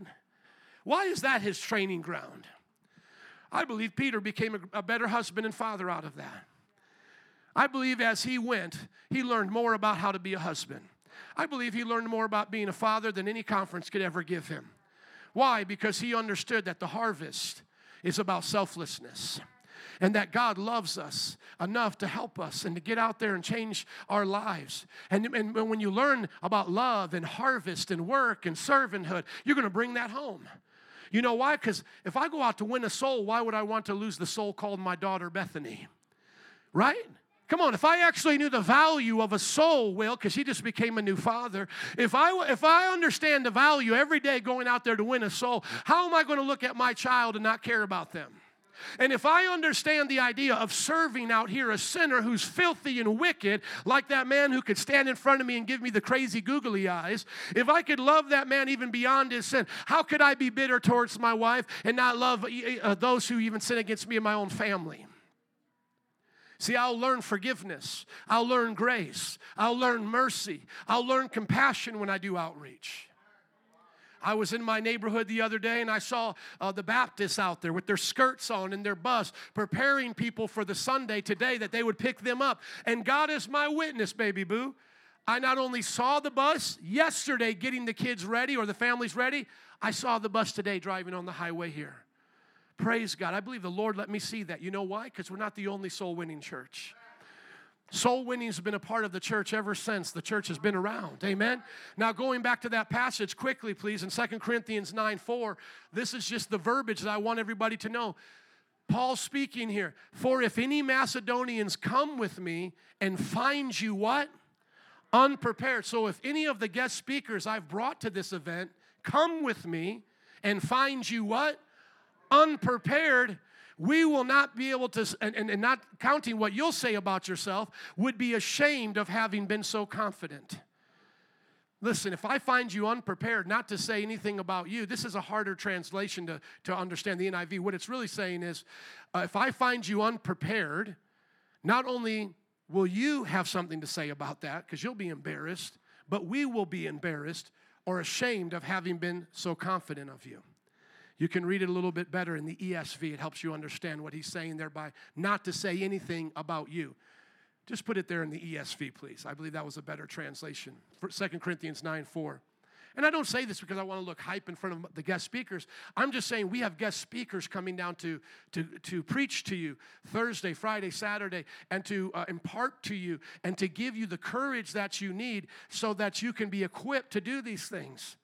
Why is that his training ground? I believe Peter became a better husband and father out of that. I believe as he went, he learned more about how to be a husband. I believe he learned more about being a father than any conference could ever give him. Why? Because he understood that the harvest is about selflessness. And that God loves us enough to help us and to get out there and change our lives. And when you learn about love and harvest and work and servanthood, you're going to bring that home. You know why? Because if I go out to win a soul, why would I want to lose the soul called my daughter Bethany? Right? Come on, if I actually knew the value of a soul, Will, because he just became a new father, if I understand the value every day going out there to win a soul, how am I going to look at my child and not care about them? And if I understand the idea of serving out here a sinner who's filthy and wicked, like that man who could stand in front of me and give me the crazy googly eyes, if I could love that man even beyond his sin, how could I be bitter towards my wife and not love those who even sin against me and my own family? See, I'll learn forgiveness. I'll learn grace. I'll learn mercy. I'll learn compassion when I do outreach. I was in my neighborhood the other day, and I saw the Baptists out there with their skirts on and their bus, preparing people for the Sunday today that they would pick them up. And God is my witness, baby boo. I not only saw the bus yesterday getting the kids ready or the families ready, I saw the bus today driving on the highway here. Praise God. I believe the Lord let me see that. You know why? Because we're not the only soul-winning church. Soul winning has been a part of the church ever since the church has been around. Amen? Now, going back to that passage quickly, please, in 2 Corinthians 9:4, this is just the verbiage that I want everybody to know. Paul speaking here, for if any Macedonians come with me and find you what? Unprepared. So if any of the guest speakers I've brought to this event come with me and find you what? Unprepared. We will not be able to, and not counting what you'll say about yourself, would be ashamed of having been so confident. Listen, if I find you unprepared, not to say anything about you, this is a harder translation to understand the NIV. What it's really saying is, if I find you unprepared, not only will you have something to say about that, because you'll be embarrassed, but we will be embarrassed or ashamed of having been so confident of you. You can read it a little bit better in the ESV. It helps you understand what he's saying there by not to say anything about you. Just put it there in the ESV, please. I believe that was a better translation. 2 Corinthians 9:4. And I don't say this because I want to look hype in front of the guest speakers. I'm just saying we have guest speakers coming down to preach to you Thursday, Friday, Saturday, and to impart to you and to give you the courage that you need so that you can be equipped to do these things.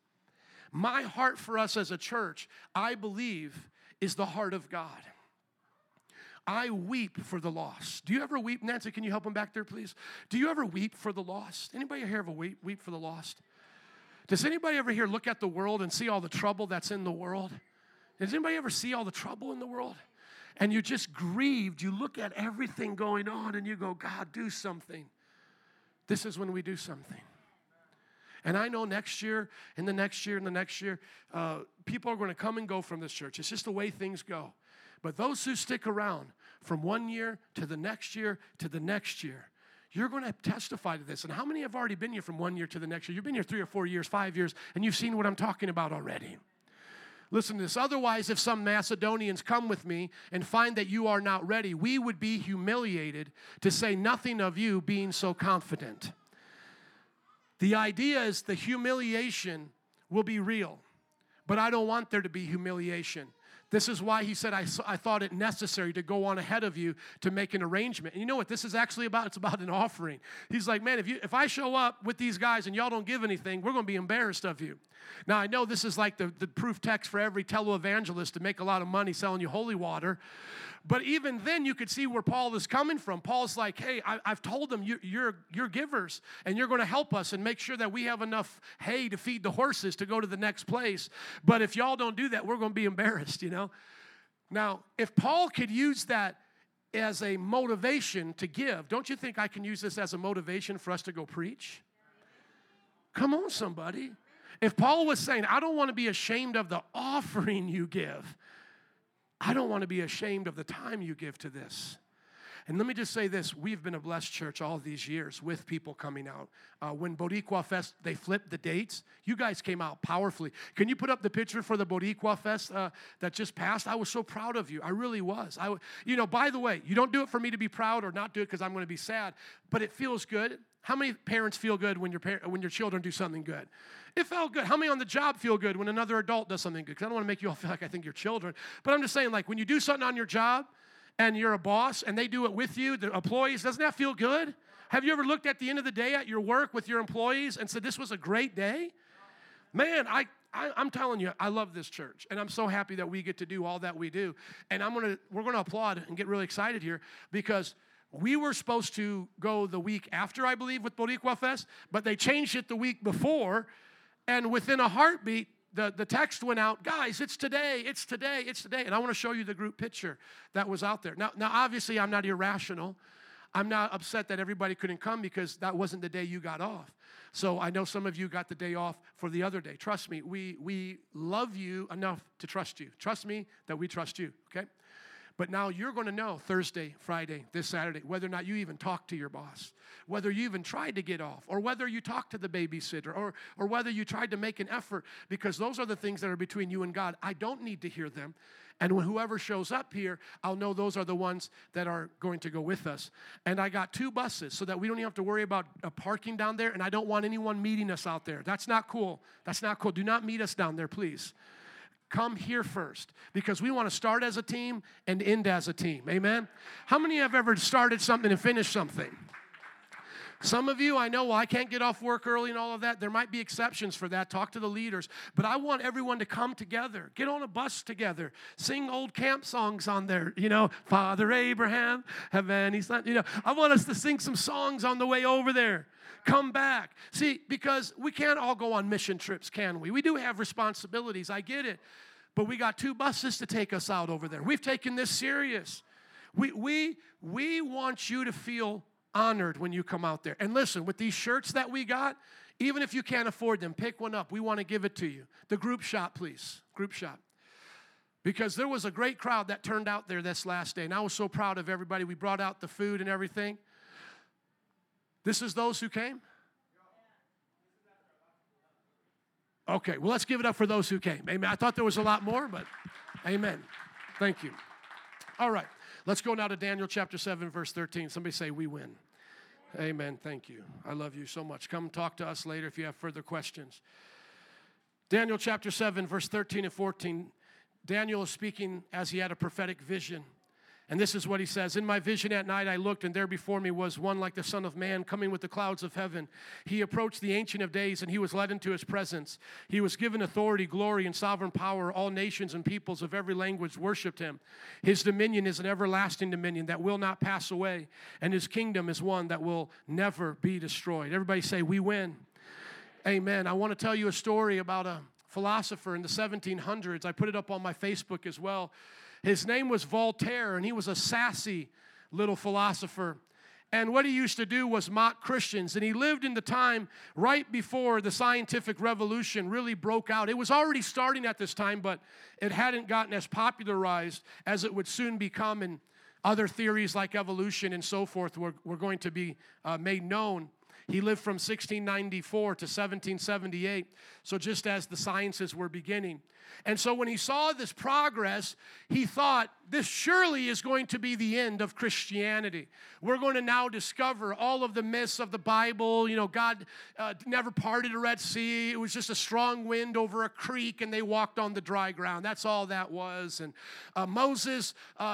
My heart for us as a church, I believe, is the heart of God. I weep for the lost. Do you ever weep? Nancy, can you help them back there, please? Do you ever weep for the lost? Anybody here ever weep for the lost? Does anybody ever here look at the world and see all the trouble that's in the world? Does anybody ever see all the trouble in the world? And you're just grieved. You look at everything going on and you go, God, do something. This is when we do something. And I know next year, and the next year, and the next year, people are going to come and go from this church. It's just the way things go. But those who stick around from one year to the next year to the next year, you're going to testify to this. And how many have already been here from one year to the next year? You've been here 3 or 4 years, 5 years, and you've seen what I'm talking about already. Listen to this. Otherwise, if some Macedonians come with me and find that you are not ready, we would be humiliated, to say nothing of you being so confident. The idea is the humiliation will be real, but I don't want there to be humiliation. This is why he said, I thought it necessary to go on ahead of you to make an arrangement. And you know what this is actually about? It's about an offering. He's like, man, if I show up with these guys and y'all don't give anything, we're going to be embarrassed of you. Now, I know this is like the proof text for every televangelist to make a lot of money selling you holy water. But even then, you could see where Paul is coming from. Paul's like, hey, I've told them you're givers, and you're going to help us and make sure that we have enough hay to feed the horses to go to the next place. But if y'all don't do that, we're going to be embarrassed, you know. Now, if Paul could use that as a motivation to give, don't you think I can use this as a motivation for us to go preach? Come on, somebody. If Paul was saying, I don't want to be ashamed of the offering you give, I don't want to be ashamed of the time you give to this. And let me just say this. We've been a blessed church all these years with people coming out. When Boricua Fest, they flipped the dates. You guys came out powerfully. Can you put up the picture for the Boricua Fest that just passed? I was so proud of you. I really was. You know, by the way, you don't do it for me to be proud or not do it because I'm going to be sad, but it feels good. How many parents feel good when your children do something good? It felt good. How many on the job feel good when another adult does something good? Because I don't want to make you all feel like I think you're children. But I'm just saying, like, when you do something on your job and you're a boss and they do it with you, the employees, doesn't that feel good? Have you ever looked at the end of the day at your work with your employees and said, this was a great day? Man, I'm telling you, I love this church, and I'm so happy that we get to do all that we do. And we're going to applaud and get really excited here because we were supposed to go the week after, I believe, with Boricua Fest, but they changed it the week before, and within a heartbeat, the text went out, guys, it's today, it's today, it's today. And I want to show you the group picture that was out there. Now, obviously, I'm not irrational. I'm not upset that everybody couldn't come because that wasn't the day you got off. So I know some of you got the day off for the other day. Trust me, we love you enough to trust you. Trust me that we trust you, okay? But now you're going to know Thursday, Friday, this Saturday, whether or not you even talked to your boss, whether you even tried to get off, or whether you talked to the babysitter, or whether you tried to make an effort, because those are the things that are between you and God. I don't need to hear them. And whoever shows up here, I'll know those are the ones that are going to go with us. And I got 2 buses so that we don't even have to worry about parking down there, and I don't want anyone meeting us out there. That's not cool. That's not cool. Do not meet us down there, please. Come here first, because we want to start as a team and end as a team. Amen? How many have ever started something and finished something? Some of you, I know, well, I can't get off work early and all of that. There might be exceptions for that. Talk to the leaders. But I want everyone to come together. Get on a bus together. Sing old camp songs on there. You know, Father Abraham, heaven, he's not, you know. I want us to sing some songs on the way over there. Come back. See, because we can't all go on mission trips, can we? We do have responsibilities. I get it. But we got 2 buses to take us out over there. We've taken this serious. We want you to feel honored when you come out there. And listen, with these shirts that we got, even if you can't afford them, pick one up. We want to give it to you. The group shot, please. Group shot. Because there was a great crowd that turned out there this last day, and I was so proud of everybody. We brought out the food and everything. This is those who came? Okay, well, let's give it up for those who came. Amen. I thought there was a lot more, but amen. Thank you. All right. Let's go now to Daniel chapter 7, verse 13. Somebody say, we win. Amen. Thank you. I love you so much. Come talk to us later if you have further questions. Daniel chapter 7, verse 13 and 14. Daniel is speaking as he had a prophetic vision. And this is what he says. In my vision at night I looked, and there before me was one like the Son of Man, coming with the clouds of heaven. He approached the Ancient of Days, and he was led into his presence. He was given authority, glory, and sovereign power. All nations and peoples of every language worshipped him. His dominion is an everlasting dominion that will not pass away, and his kingdom is one that will never be destroyed. Everybody say, we win. Amen. I want to tell you a story about a philosopher in the 1700s. I put it up on my Facebook as well. His name was Voltaire, and he was a sassy little philosopher. And what he used to do was mock Christians. And he lived in the time right before the scientific revolution really broke out. It was already starting at this time, but it hadn't gotten as popularized as it would soon become. And other theories like evolution and so forth were going to be made known. He lived from 1694 to 1778, so just as the sciences were beginning. And so when he saw this progress, he thought, this surely is going to be the end of Christianity. We're going to now discover all of the myths of the Bible. You know, God never parted a Red Sea. It was just a strong wind over a creek, and they walked on the dry ground. That's all that was. And Moses,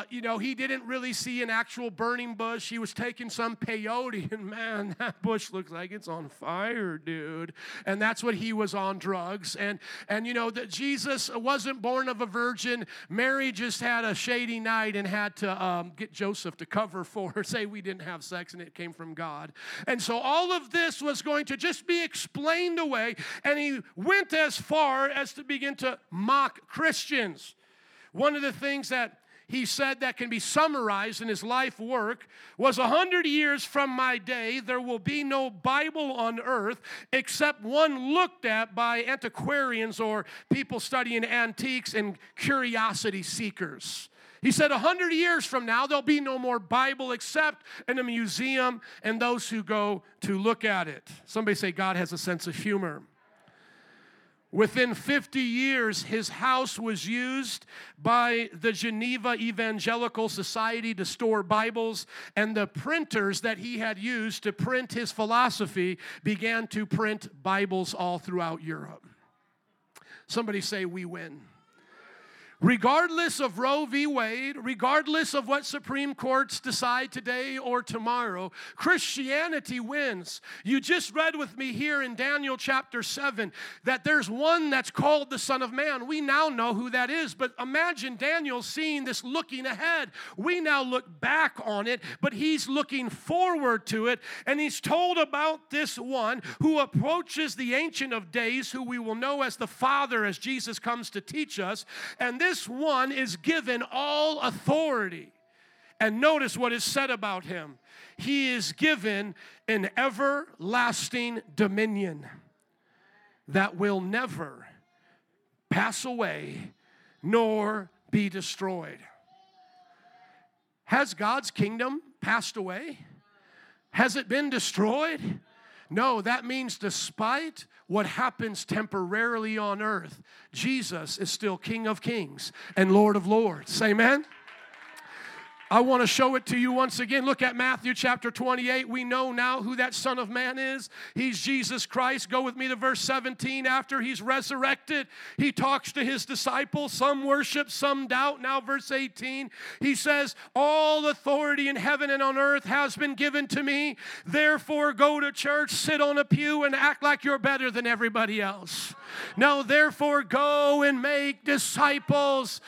you know, he didn't really see an actual burning bush. He was taking some peyote, and man, that bush looked like it's on fire, dude. And that's what he was on, drugs. And you know, that Jesus wasn't born of a virgin. Mary just had a shady night and had to get Joseph to cover for her, say we didn't have sex and it came from God. And so all of this was going to just be explained away, and he went as far as to begin to mock Christians. One of the things that he said that can be summarized in his life work was, 100 years from my day, there will be no Bible on earth except one looked at by antiquarians or people studying antiques and curiosity seekers. He said 100 years from now, there'll be no more Bible except in a museum and those who go to look at it. Somebody say God has a sense of humor. Within 50 years, his house was used by the Geneva Evangelical Society to store Bibles, and the printers that he had used to print his philosophy began to print Bibles all throughout Europe. Somebody say, we win. Regardless of Roe v. Wade, regardless of what Supreme Courts decide today or tomorrow, Christianity wins. You just read with me here in Daniel chapter 7 that there's one that's called the Son of Man. We now know who that is, but imagine Daniel seeing this looking ahead. We now look back on it, but he's looking forward to it, and he's told about this one who approaches the Ancient of Days, who we will know as the Father as Jesus comes to teach us, and this one is given all authority. And notice what is said about him. He is given an everlasting dominion that will never pass away nor be destroyed. Has God's kingdom passed away? Has it been destroyed? No, that means despite what happens temporarily on earth, Jesus is still King of Kings and Lord of Lords. Amen? I want to show it to you once again. Look at Matthew chapter 28. We know now who that Son of Man is. He's Jesus Christ. Go with me to verse 17. After he's resurrected, he talks to his disciples. Some worship, some doubt. Now verse 18, he says, all authority in heaven and on earth has been given to me. Therefore, go to church, sit on a pew, and act like you're better than everybody else. No, therefore, go and make disciples.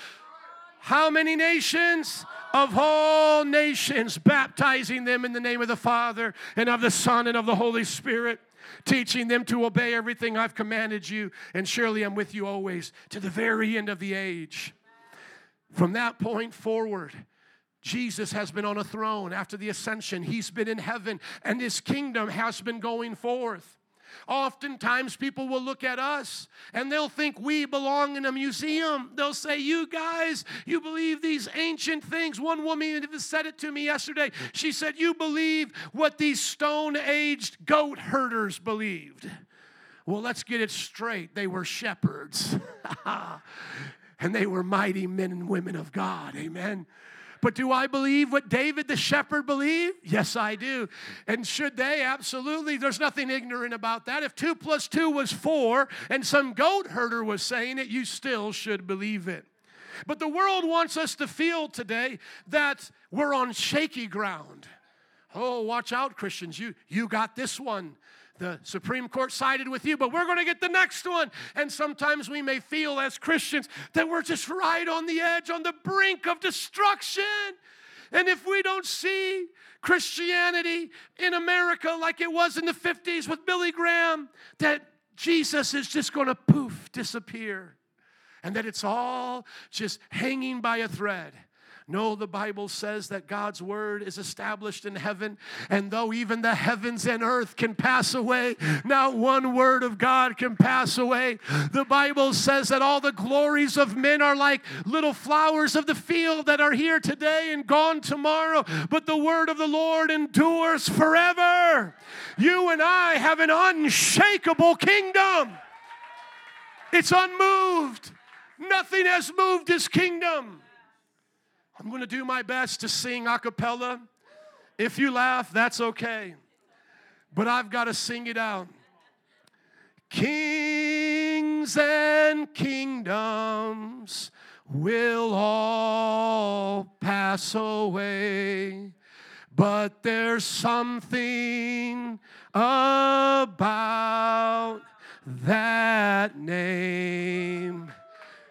How many nations? Of all nations, baptizing them in the name of the Father and of the Son and of the Holy Spirit, teaching them to obey everything I've commanded you, and surely I'm with you always to the very end of the age. From that point forward, Jesus has been on a throne after the ascension. He's been in heaven, and his kingdom has been going forth. Oftentimes people will look at us and they'll think we belong in a museum. They'll say, you guys, you believe these ancient things. One woman even said it to me yesterday. She said, you believe what these stone-aged goat herders believed. Well, let's get it straight. They were shepherds. And they were mighty men and women of God. Amen. But do I believe what David the shepherd believed? Yes, I do. And should they? Absolutely. There's nothing ignorant about that. If 2 + 2 was 4 and some goat herder was saying it, you still should believe it. But the world wants us to feel today that we're on shaky ground. Oh, watch out, Christians. You got this one. The Supreme Court sided with you, but we're going to get the next one. And sometimes we may feel as Christians that we're just right on the edge, on the brink of destruction. And if we don't see Christianity in America like it was in the 50s with Billy Graham, that Jesus is just going to poof, disappear, and that it's all just hanging by a thread. No, the Bible says that God's word is established in heaven, and though even the heavens and earth can pass away, not one word of God can pass away. The Bible says that all the glories of men are like little flowers of the field that are here today and gone tomorrow, but the word of the Lord endures forever. You and I have an unshakable kingdom. It's unmoved. Nothing has moved his kingdom. I'm going to do my best to sing a cappella. If you laugh, that's okay. But I've got to sing it out. Kings and kingdoms will all pass away, but there's something about that name.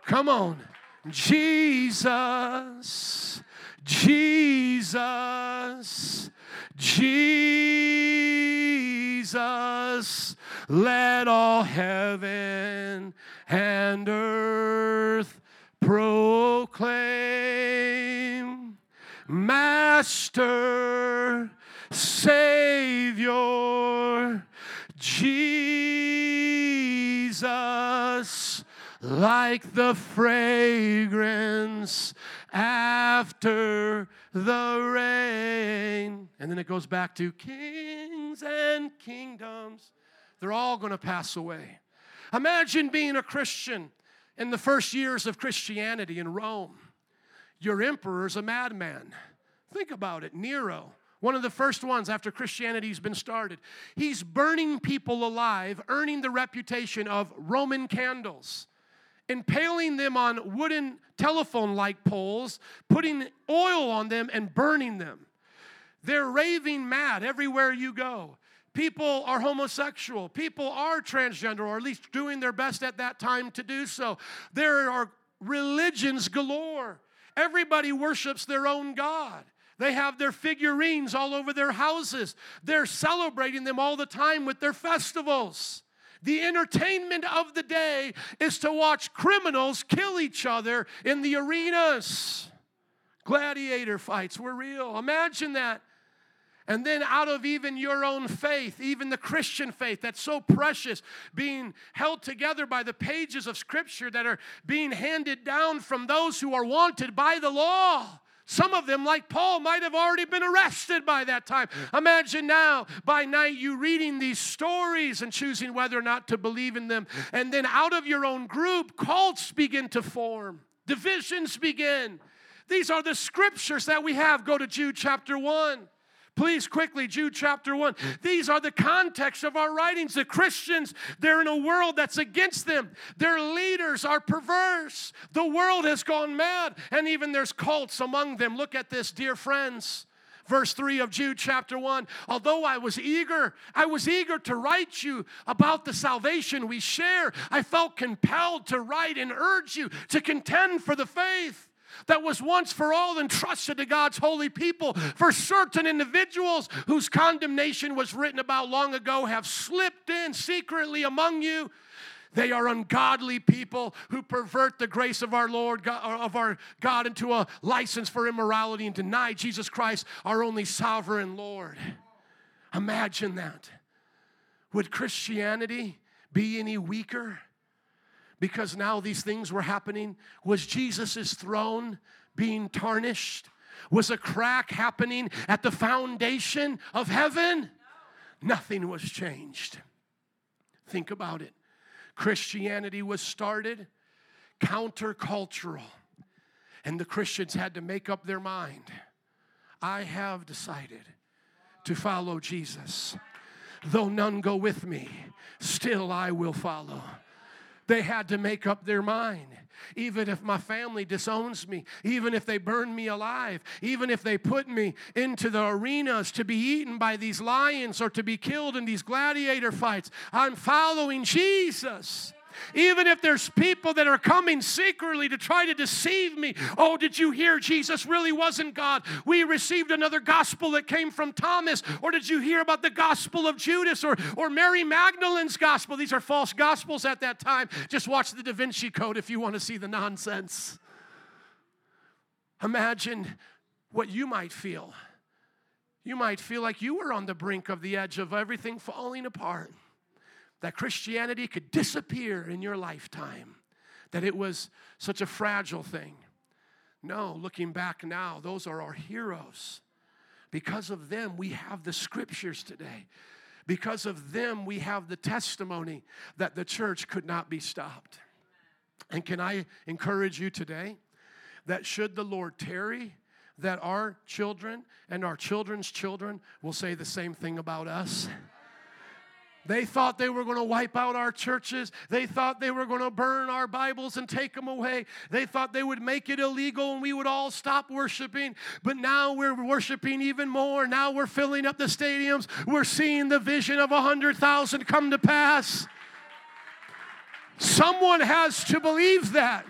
Come on. Jesus, Jesus, Jesus, let all heaven and earth proclaim, Master, Savior, Jesus. us like the fragrance after the rain. And then it goes back to kings and kingdoms. They're all going to pass away. Imagine being a Christian in the first years of Christianity in Rome. Your emperor's a madman. Think about it. Nero, one of the first ones after Christianity's been started. He's burning people alive, earning the reputation of Roman candles, impaling them on wooden telephone-like poles, putting oil on them and burning them. They're raving mad everywhere you go. People are homosexual. People are transgender, or at least doing their best at that time to do so. There are religions galore. Everybody worships their own God. They have their figurines all over their houses. They're celebrating them all the time with their festivals. The entertainment of the day is to watch criminals kill each other in the arenas. Gladiator fights were real. Imagine that. And then out of even your own faith, even the Christian faith that's so precious, being held together by the pages of Scripture that are being handed down from those who are wanted by the law. Some of them, like Paul, might have already been arrested by that time. Imagine now, by night, you reading these stories and choosing whether or not to believe in them. And then out of your own group, cults begin to form. Divisions begin. These are the Scriptures that we have. Go to Jude chapter 1. Please quickly, Jude chapter 1. These are the context of our writings. The Christians, they're in a world that's against them. Their leaders are perverse. The world has gone mad, and even there's cults among them. Look at this, dear friends. Verse 3 of Jude chapter 1. Although I was eager to write you about the salvation we share, I felt compelled to write and urge you to contend for the faith that was once for all entrusted to God's holy people. For certain individuals whose condemnation was written about long ago have slipped in secretly among you. They are ungodly people who pervert the grace of our Lord God, of our God, into a license for immorality and deny Jesus Christ, our only sovereign Lord. Imagine that. Would Christianity be any weaker? Because now these things were happening. Was Jesus' throne being tarnished? Was a crack happening at the foundation of heaven? No. Nothing was changed. Think about it. Christianity was started countercultural, and the Christians had to make up their mind. I have decided to follow Jesus. Though none go with me, still I will follow. They had to make up their mind. Even if my family disowns me, even if they burn me alive, even if they put me into the arenas to be eaten by these lions or to be killed in these gladiator fights, I'm following Jesus. Even if there's people that are coming secretly to try to deceive me. Oh, did you hear Jesus really wasn't God? We received another gospel that came from Thomas. Or did you hear about the gospel of Judas or Mary Magdalene's gospel? These are false gospels at that time. Just watch the Da Vinci Code if you want to see the nonsense. Imagine what you might feel. You might feel like you were on the brink of the edge of everything falling apart. That Christianity could disappear in your lifetime, that it was such a fragile thing. No, looking back now, those are our heroes. Because of them, we have the Scriptures today. Because of them, we have the testimony that the church could not be stopped. And can I encourage you today that should the Lord tarry, that our children and our children's children will say the same thing about us? They thought they were going to wipe out our churches. They thought they were going to burn our Bibles and take them away. They thought they would make it illegal and we would all stop worshiping. But now we're worshiping even more. Now we're filling up the stadiums. We're seeing the vision of 100,000 come to pass. Someone has to believe that.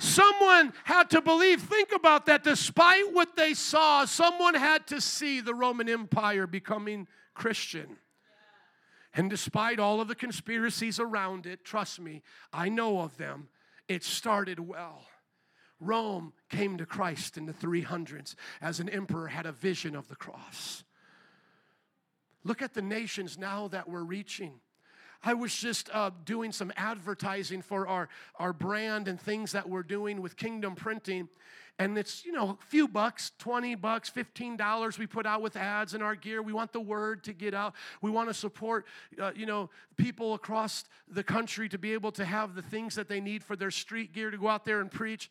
Someone had to believe. Think about that. Despite what they saw, someone had to see the Roman Empire becoming Christian. And despite all of the conspiracies around it, trust me, I know of them, it started well. Rome came to Christ in the 300s as an emperor had a vision of the cross. Look at the nations now that we're reaching. I was just doing some advertising for our brand and things that we're doing with Kingdom Printing. And it's, you know, a few bucks, $20, $15 we put out with ads and our gear. We want the word to get out. We want to support, you know, people across the country to be able to have the things that they need for their street gear to go out there and preach.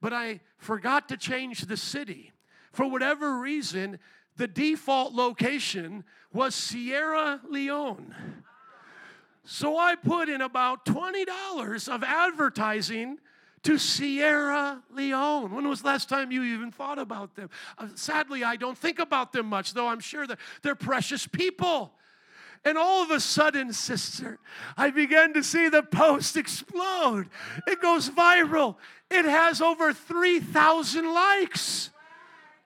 But I forgot to change the city. For whatever reason, the default location was Sierra Leone. So I put in about $20 of advertising to Sierra Leone. When was the last time you even thought about them? Sadly, I don't think about them much, though I'm sure that they're precious people. And all of a sudden, sister, I began to see the post explode. It goes viral. It has over 3,000 likes.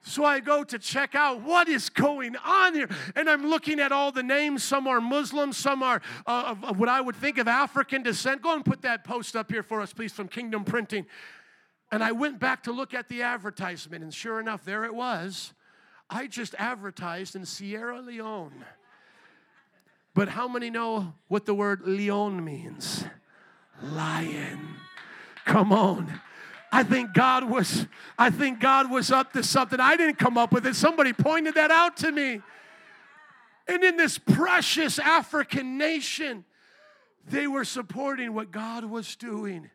So I go to check out what is going on here. And I'm looking at all the names. Some are Muslim. Some are of what I would think of African descent. Go and put that post up here for us, please, from Kingdom Printing. And I went back to look at the advertisement. And sure enough, there it was. I just advertised in Sierra Leone. But how many know what the word Leone means? Lion. Come on. I think God was up to something. I didn't come up with it. Somebody pointed that out to me. And in this precious African nation, they were supporting what God was doing.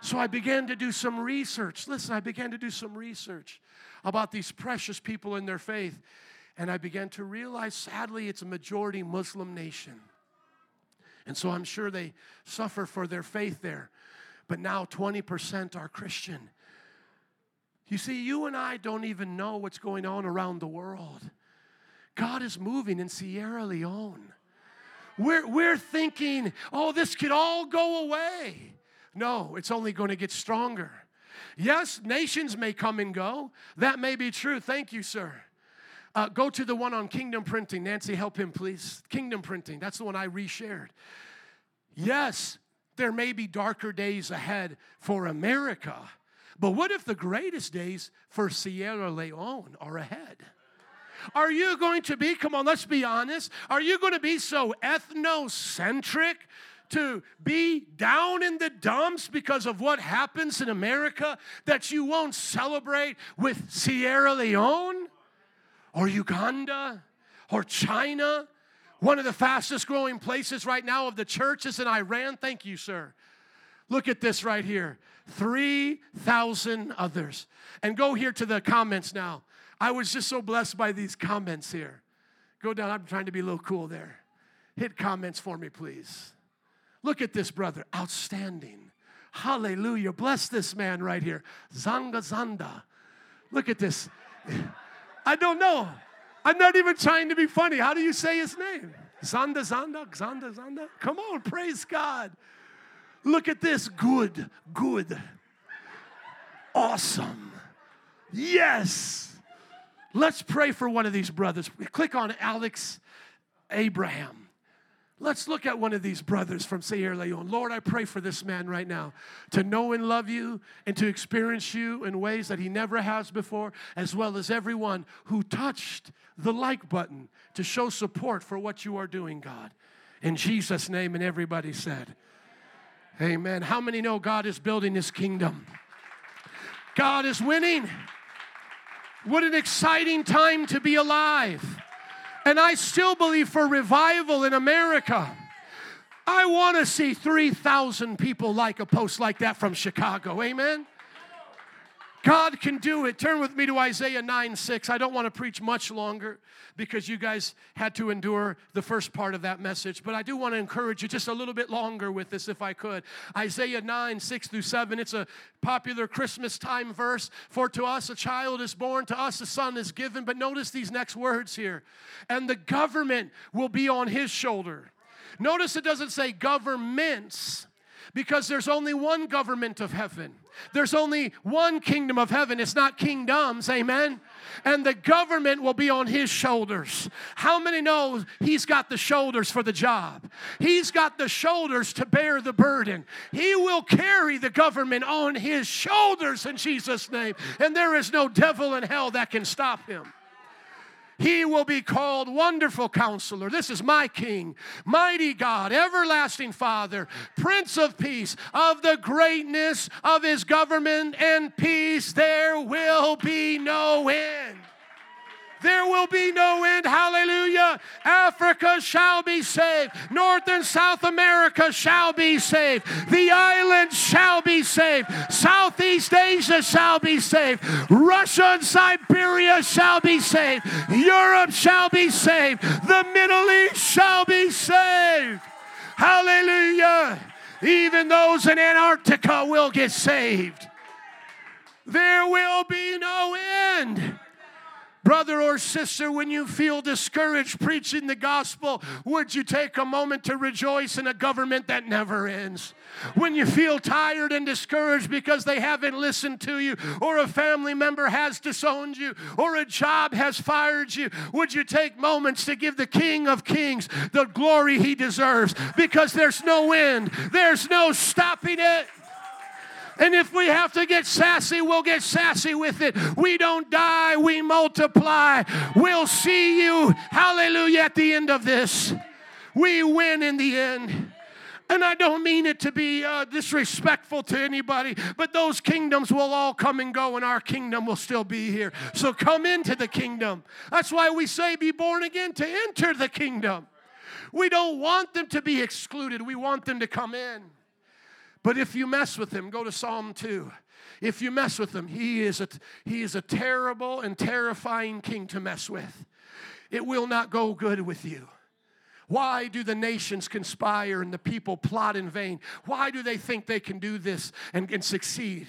So I began to do some research. Listen, I began to do some research about these precious people and their faith. And I began to realize, sadly, it's a majority Muslim nation. And so I'm sure they suffer for their faith there. But now 20% are Christian. You see, you and I don't even know what's going on around the world. God is moving in Sierra Leone. We're thinking, oh, this could all go away. No, it's only going to get stronger. Yes, nations may come and go. That may be true. Thank you, sir. Go to the one on Kingdom Printing. Nancy, help him, please. Kingdom Printing. That's the one I reshared. Yes. There may be darker days ahead for America, but what if the greatest days for Sierra Leone are ahead? Are you going to be, come on, let's be honest, are you going to be so ethnocentric to be down in the dumps because of what happens in America that you won't celebrate with Sierra Leone or Uganda or China? One of the fastest growing places right now of the church is in Iran. Thank you, sir. Look at this right here. 3,000 others. And go here to the comments now. I was just so blessed by these comments here. Go down. I'm trying to be a little cool there. Hit comments for me, please. Look at this, brother. Outstanding. Hallelujah. Bless this man right here. Zanga Zanda. Look at this. I don't know. I'm not even trying to be funny. How do you say his name? Zanda. Come on, praise God. Look at this. Good. Awesome. Yes. Let's pray for one of these brothers. We click on Alex Abraham. Let's look at one of these brothers from Sierra Leone. Lord, I pray for this man right now to know and love you and to experience you in ways that he never has before, as well as everyone who touched the like button to show support for what you are doing, God. In Jesus' name, and everybody said, amen. How many know God is building his kingdom? God is winning. What an exciting time to be alive. And I still believe for revival in America. I want to see 3,000 people like a post like that from Chicago. Amen? God can do it. Turn with me to Isaiah 9:6. I don't want to preach much longer because you guys had to endure the first part of that message. But I do want to encourage you just a little bit longer with this if I could. Isaiah 9:6-7. It's a popular Christmas time verse. For to us a child is born, to us a son is given. But notice these next words here. And the government will be on his shoulder. Notice it doesn't say governments, because there's only one government of heaven. There's only one kingdom of heaven. It's not kingdoms, amen? And the government will be on his shoulders. How many know he's got the shoulders for the job? He's got the shoulders to bear the burden. He will carry the government on his shoulders in Jesus' name. And there is no devil in hell that can stop him. He will be called Wonderful Counselor. This is my King, Mighty God, Everlasting Father, Prince of Peace. Of the greatness of His government and peace, there will be no end. There will be no end. Hallelujah. Africa shall be saved. North and South America shall be saved. The islands shall be saved. Southeast Asia shall be saved. Russia and Siberia shall be saved. Europe shall be saved. The Middle East shall be saved. Hallelujah. Even those in Antarctica will get saved. There will be no end. Brother or sister, when you feel discouraged preaching the gospel, would you take a moment to rejoice in a government that never ends? When you feel tired and discouraged because they haven't listened to you, or a family member has disowned you, or a job has fired you, would you take moments to give the King of Kings the glory He deserves? Because there's no end. There's no stopping it. And if we have to get sassy, we'll get sassy with it. We don't die, we multiply. We'll see you, hallelujah, at the end of this. We win in the end. And I don't mean it to be disrespectful to anybody, but those kingdoms will all come and go, and our kingdom will still be here. So come into the kingdom. That's why we say be born again, to enter the kingdom. We don't want them to be excluded. We want them to come in. But if you mess with Him, go to Psalm 2. If you mess with Him, He is a terrible and terrifying king to mess with. It will not go good with you. Why do the nations conspire and the people plot in vain? Why do they think they can do this and succeed?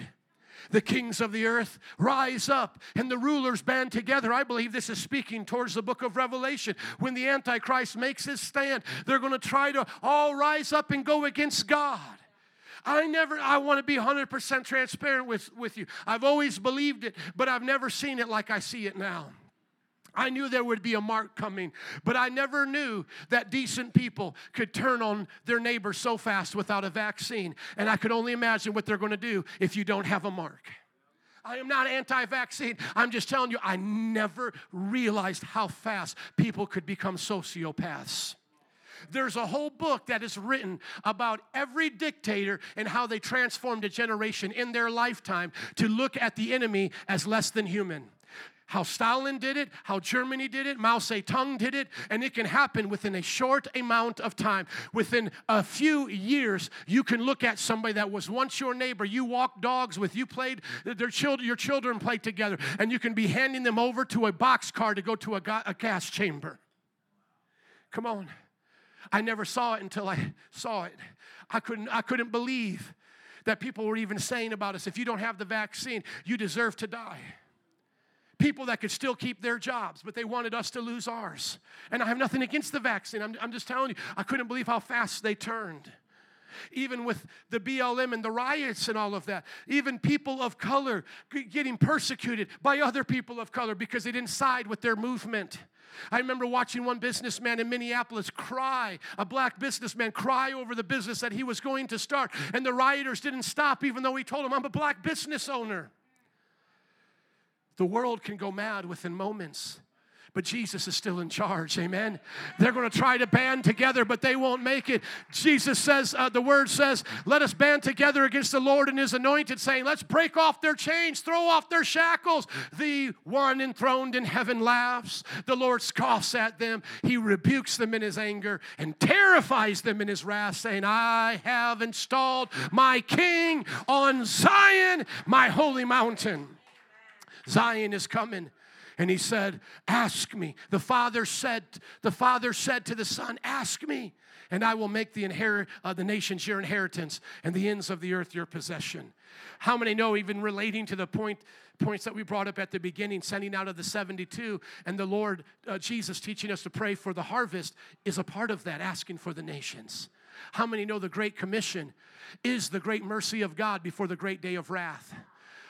The kings of the earth rise up and the rulers band together. I believe this is speaking towards the book of Revelation. When the Antichrist makes his stand, they're going to try to all rise up and go against God. I want to be 100% transparent with you. I've always believed it, but I've never seen it like I see it now. I knew there would be a mark coming, but I never knew that decent people could turn on their neighbor so fast without a vaccine. And I could only imagine what they're going to do if you don't have a mark. I am not anti-vaccine. I'm just telling you, I never realized how fast people could become sociopaths. There's a whole book that is written about every dictator and how they transformed a generation in their lifetime to look at the enemy as less than human. How Stalin did it, how Germany did it, Mao Zedong did it, and it can happen within a short amount of time. Within a few years, you can look at somebody that was once your neighbor, you walked dogs with, you played, your children played together, and you can be handing them over to a boxcar to go to a gas chamber. Come on. I never saw it until I saw it. I couldn't believe that people were even saying about us, if you don't have the vaccine, you deserve to die. People that could still keep their jobs, but they wanted us to lose ours. And I have nothing against the vaccine. I'm just telling you, I couldn't believe how fast they turned. Even with the BLM and the riots and all of that, even people of color getting persecuted by other people of color because they didn't side with their movement. I remember watching one businessman in Minneapolis cry, a black businessman cry over the business that he was going to start, and the rioters didn't stop even though he told them, I'm a black business owner. The world can go mad within moments. But Jesus is still in charge, amen? They're going to try to band together, but they won't make it. Jesus says, the word says, let us band together against the Lord and His anointed, saying, let's break off their chains, throw off their shackles. The one enthroned in heaven laughs. The Lord scoffs at them. He rebukes them in His anger and terrifies them in His wrath, saying, I have installed my King on Zion, my holy mountain. Zion is coming. And He said, ask me. The Father said to the Son, ask me, and I will make the nations your inheritance and the ends of the earth your possession. How many know, even relating to the points that we brought up at the beginning, sending out of the 72, and the Lord Jesus teaching us to pray for the harvest is a part of that, asking for the nations. How many know the Great Commission is the great mercy of God before the great day of wrath?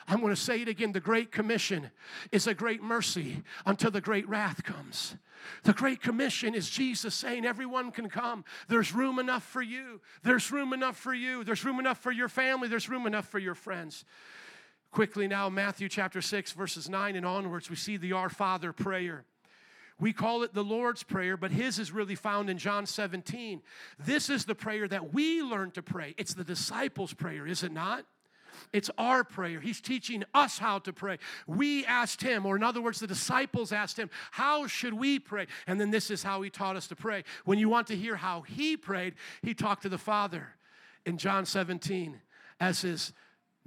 I'm going to say it again. The Great Commission is a great mercy until the great wrath comes. The Great Commission is Jesus saying everyone can come. There's room enough for you. There's room enough for you. There's room enough for your family. There's room enough for your friends. Quickly now, Matthew chapter 6, verses 9 and onwards, we see the Our Father prayer. We call it the Lord's Prayer, but his is really found in John 17. This is the prayer that we learn to pray. It's the disciples' prayer, is it not? It's our prayer. He's teaching us how to pray. We asked him, or in other words, the disciples asked him, how should we pray? And then this is how he taught us to pray. When you want to hear how he prayed, he talked to the Father in John 17 as his,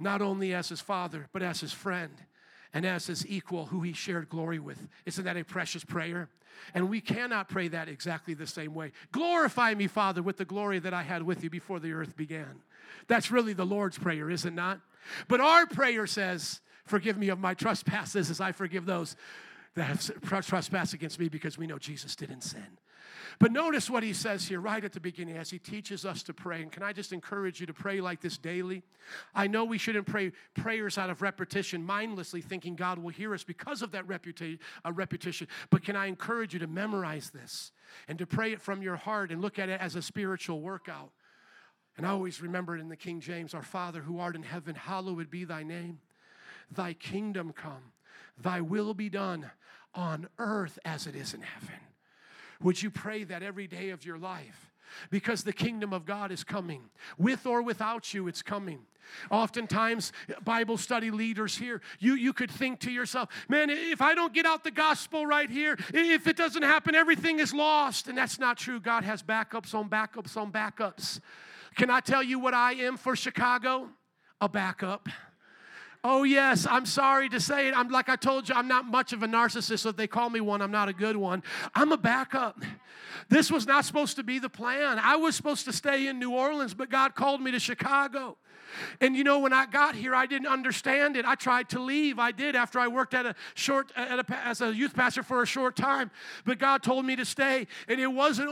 not only as his Father, but as his friend and as his equal who he shared glory with. Isn't that a precious prayer? And we cannot pray that exactly the same way. Glorify me, Father, with the glory that I had with you before the earth began. That's really the Lord's Prayer, is it not? But our prayer says, forgive me of my trespasses as I forgive those that have trespassed against me, because we know Jesus didn't sin. But notice what he says here right at the beginning as he teaches us to pray. And can I just encourage you to pray like this daily? I know we shouldn't pray prayers out of repetition, mindlessly thinking God will hear us because of that repetition. But can I encourage you to memorize this and to pray it from your heart and look at it as a spiritual workout? And I always remember it in the King James, our Father who art in heaven, hallowed be thy name. Thy kingdom come, thy will be done on earth as it is in heaven. Would you pray that every day of your life? Because the kingdom of God is coming. With or without you, it's coming. Oftentimes, Bible study leaders here, you could think to yourself, man, if I don't get out the gospel right here, if it doesn't happen, everything is lost. And that's not true. God has backups on backups on backups. Can I tell you what I am for Chicago? A backup. Oh, yes, I'm sorry to say it. Like I told you, I'm not much of a narcissist, so if they call me one, I'm not a good one. I'm a backup. This was not supposed to be the plan. I was supposed to stay in New Orleans, but God called me to Chicago. And you know, when I got here, I didn't understand it. I tried to leave. I did after I worked as a youth pastor for a short time. But God told me to stay. And it wasn't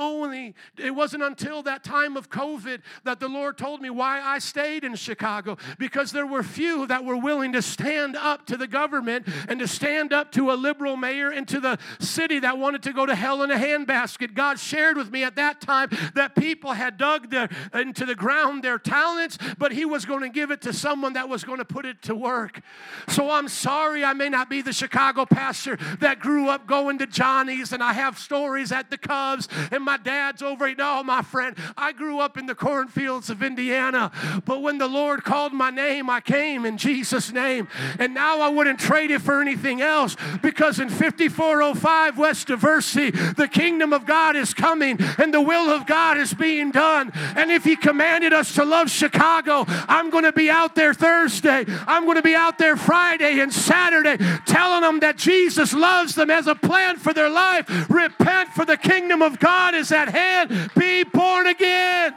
until that time of COVID that the Lord told me why I stayed in Chicago. Because there were few that were willing to stand up to the government and to stand up to a liberal mayor and to the city that wanted to go to hell in a handbasket. God shared with me at that time that people had dug into the ground their talents, but he was going to give it to someone that was going to put it to work. So I'm sorry I may not be the Chicago pastor that grew up going to Johnny's and I have stories at the Cubs and my dad's over it. No, my friend, I grew up in the cornfields of Indiana, but when the Lord called my name, I came in Jesus' name, and now I wouldn't trade it for anything else, because in 5405 West Diversity, the kingdom of God is coming and the will of God is being done. And if he commanded us to love Chicago, I'm going to be out there Thursday. I'm going to be out there Friday and Saturday telling them that Jesus loves them, has a plan for their life. Repent, for the kingdom of God is at hand. Be born again.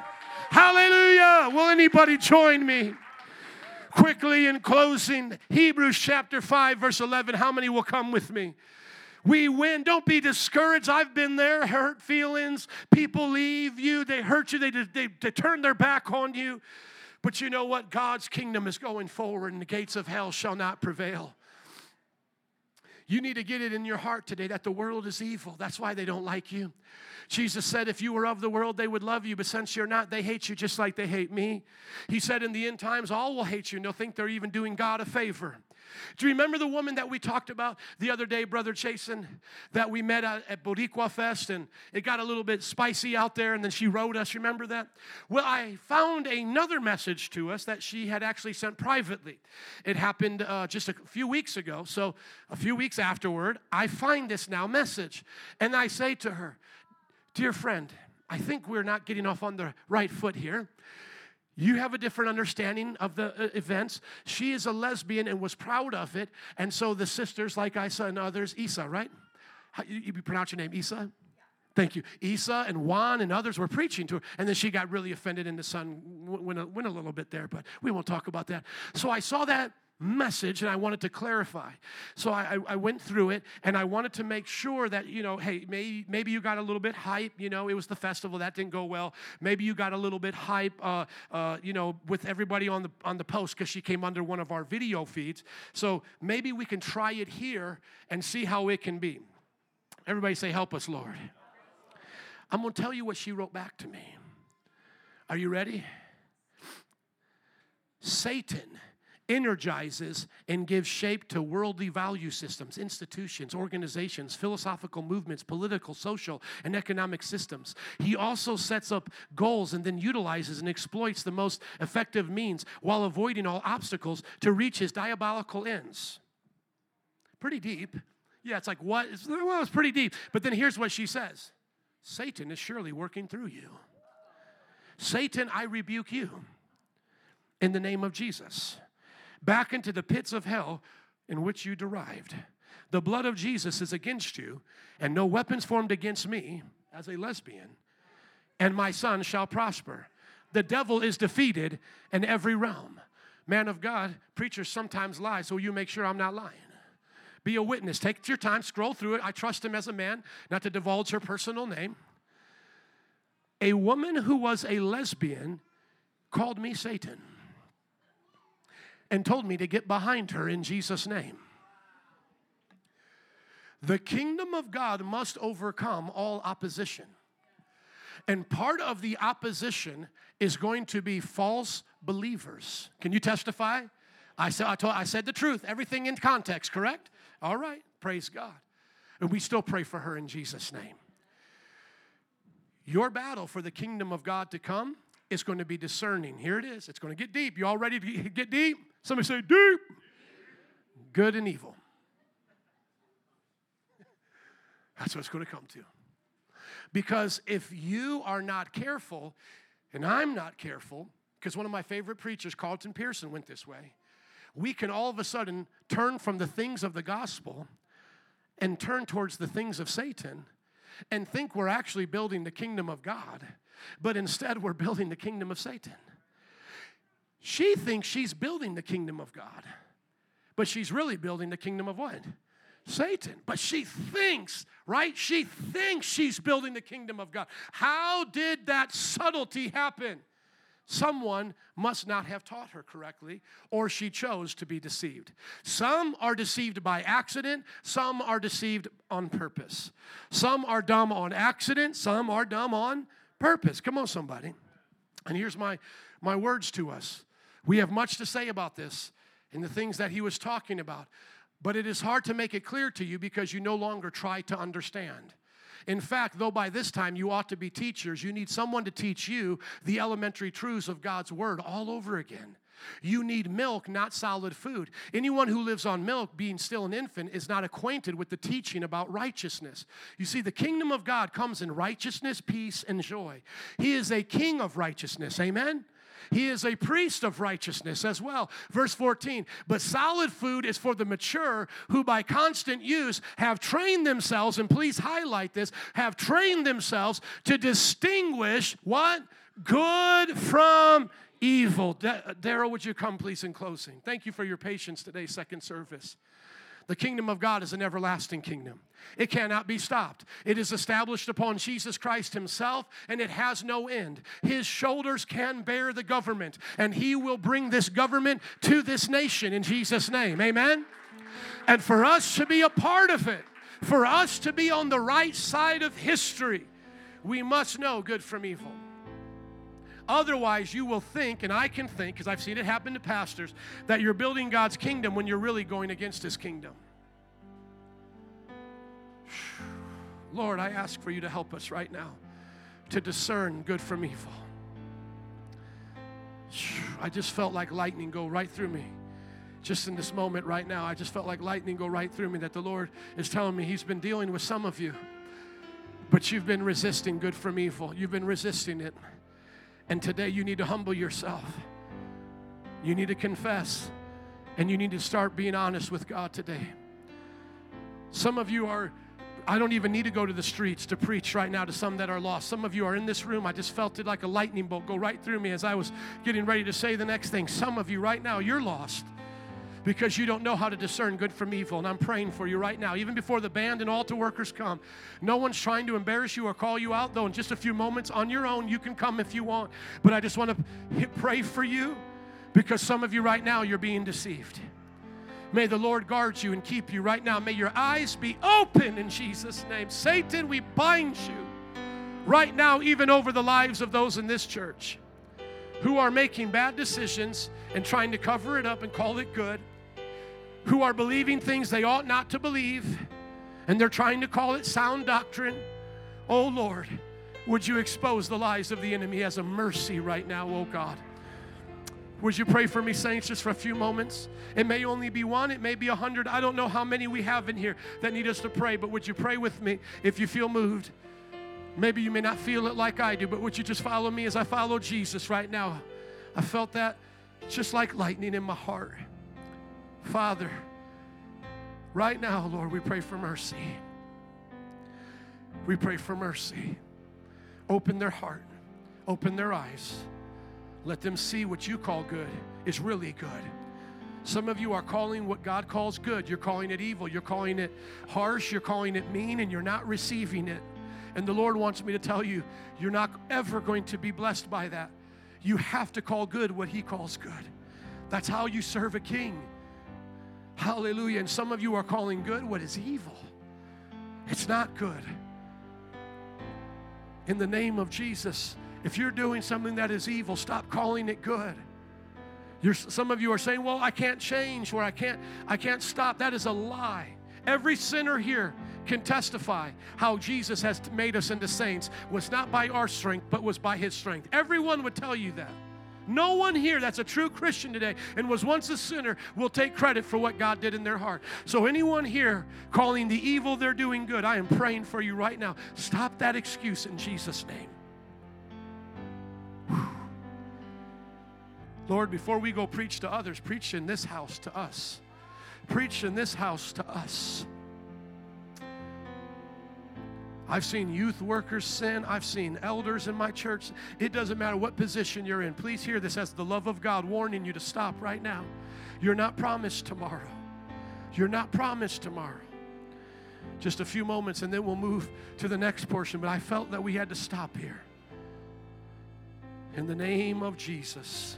Hallelujah. Will anybody join me? Quickly in closing, Hebrews chapter 5, verse 11. How many will come with me? We win. Don't be discouraged. I've been there. Hurt feelings. People leave you. They hurt you. They turn their back on you. But you know what? God's kingdom is going forward, and the gates of hell shall not prevail. You need to get it in your heart today that the world is evil. That's why they don't like you. Jesus said, if you were of the world, they would love you, but since you're not, they hate you just like they hate me. He said, in the end times, all will hate you, and they'll think they're even doing God a favor. Do you remember the woman that we talked about the other day, Brother Jason, that we met at Boricua Fest, and it got a little bit spicy out there, and then she wrote us, remember that? Well, I found another message to us that she had actually sent privately. It happened just a few weeks ago, so a few weeks afterward, I find this now message, and I say to her, dear friend, I think we're not getting off on the right foot here. You have a different understanding of the events. She is a lesbian and was proud of it. And so the sisters, like Isa and others, Isa, right? You pronounce your name, Isa? Thank you. Isa and Juan and others were preaching to her. And then she got really offended, and the son went a little bit there, but we won't talk about that. So I saw that message, and I wanted to clarify. So I went through it, and I wanted to make sure that, you know, hey, maybe you got a little bit hype, you know, it was the festival, that didn't go well. Maybe you got a little bit hype, you know, with everybody on the post, because she came under one of our video feeds. So maybe we can try it here and see how it can be. Everybody say, help us, Lord. I'm going to tell you what she wrote back to me. Are you ready? Satan energizes and gives shape to worldly value systems, institutions, organizations, philosophical movements, political, social, and economic systems. He also sets up goals and then utilizes and exploits the most effective means while avoiding all obstacles to reach his diabolical ends. Pretty deep. Yeah, it's like, what? Well, it's pretty deep. But then here's what she says. Satan is surely working through you. Satan, I rebuke you in the name of Jesus. Back into the pits of hell in which you derived. The blood of Jesus is against you, and no weapons formed against me as a lesbian, and my son shall prosper. The devil is defeated in every realm. Man of God, preachers sometimes lie, so you make sure I'm not lying. Be a witness. Take your time. Scroll through it. I trust him as a man, not to divulge her personal name. A woman who was a lesbian called me Satan and told me to get behind her in Jesus' name. The kingdom of God must overcome all opposition. And part of the opposition is going to be false believers. Can you testify? I said the truth. Everything in context, correct? All right. Praise God. And we still pray for her in Jesus' name. Your battle for the kingdom of God to come is going to be discerning. Here it is. It's going to get deep. You all ready to get deep? Somebody say deep. Good and evil. That's what it's going to come to. Because if you are not careful, and I'm not careful, because one of my favorite preachers, Carlton Pearson, went this way, we can all of a sudden turn from the things of the gospel and turn towards the things of Satan and think we're actually building the kingdom of God, but instead we're building the kingdom of Satan. She thinks she's building the kingdom of God, but she's really building the kingdom of what? Satan. But she thinks, right? She thinks she's building the kingdom of God. How did that subtlety happen? Someone must not have taught her correctly, or she chose to be deceived. Some are deceived by accident. Some are deceived on purpose. Some are dumb on accident. Some are dumb on purpose. Come on, somebody. And here's my words to us. We have much to say about this and the things that he was talking about, but it is hard to make it clear to you because you no longer try to understand. In fact, though by this time you ought to be teachers, you need someone to teach you the elementary truths of God's word all over again. You need milk, not solid food. Anyone who lives on milk, being still an infant, is not acquainted with the teaching about righteousness. You see, the kingdom of God comes in righteousness, peace, and joy. He is a king of righteousness. Amen? He is a priest of righteousness as well. Verse 14, but solid food is for the mature who by constant use have trained themselves, and please highlight this, have trained themselves to distinguish what? Good from evil. Daryl, would you come, please, in closing? Thank you for your patience today, second service. The kingdom of God is an everlasting kingdom. It cannot be stopped. It is established upon Jesus Christ himself, and it has no end. His shoulders can bear the government, and he will bring this government to this nation in Jesus' name. Amen? And for us to be a part of it, for us to be on the right side of history, we must know good from evil. Otherwise, you will think, and I can think, because I've seen it happen to pastors, that you're building God's kingdom when you're really going against his kingdom. Lord, I ask for you to help us right now to discern good from evil. I just felt like lightning go right through me. Just in this moment right now, I just felt like lightning go right through me, that the Lord is telling me he's been dealing with some of you, but you've been resisting good from evil. You've been resisting it. And today you need to humble yourself. You need to confess. And you need to start being honest with God today. Some of you are, I don't even need to go to the streets to preach right now to some that are lost. Some of you are in this room. I just felt it like a lightning bolt go right through me as I was getting ready to say the next thing. Some of you right now, you're lost because you don't know how to discern good from evil. And I'm praying for you right now, even before the band and altar workers come. No one's trying to embarrass you or call you out, though in just a few moments on your own, you can come if you want. But I just want to pray for you because some of you right now, you're being deceived. May the Lord guard you and keep you right now. May your eyes be open in Jesus' name. Satan, we bind you right now, even over the lives of those in this church. who are making bad decisions and trying to cover it up and call it good, who are believing things they ought not to believe, and they're trying to call it sound doctrine. Oh, Lord, would you expose the lies of the enemy as a mercy right now, oh God. Would you pray for me, saints, just for a few moments? It may only be one. It may be 100. I don't know how many we have in here that need us to pray, but would you pray with me if you feel moved? Maybe you may not feel it like I do, but would you just follow me as I follow Jesus right now? I felt that just like lightning in my heart. Father, right now, Lord, we pray for mercy. We pray for mercy. Open their heart. Open their eyes. Let them see what you call good is really good. Some of you are calling what God calls good. You're calling it evil. You're calling it harsh. You're calling it mean, and you're not receiving it. And the Lord wants me to tell you, you're not ever going to be blessed by that. You have to call good what He calls good. That's how you serve a king. Hallelujah. And some of you are calling good what is evil. It's not good. In the name of Jesus, if you're doing something that is evil, stop calling it good. Some of you are saying, well, I can't change, or I can't stop. That is a lie. Every sinner here can testify how Jesus has made us into saints was not by our strength, but was by His strength. Everyone would tell you that. No one here that's a true Christian today and was once a sinner will take credit for what God did in their heart. So anyone here calling the evil they're doing good, I am praying for you right now. Stop that excuse in Jesus' name. Lord, before we go preach to others, preach in this house to us. Preach in this house to us. I've seen youth workers sin. I've seen elders in my church. It doesn't matter what position you're in. Please hear this as the love of God warning you to stop right now. You're not promised tomorrow. You're not promised tomorrow. Just a few moments, and then we'll move to the next portion. But I felt that we had to stop here. In the name of Jesus,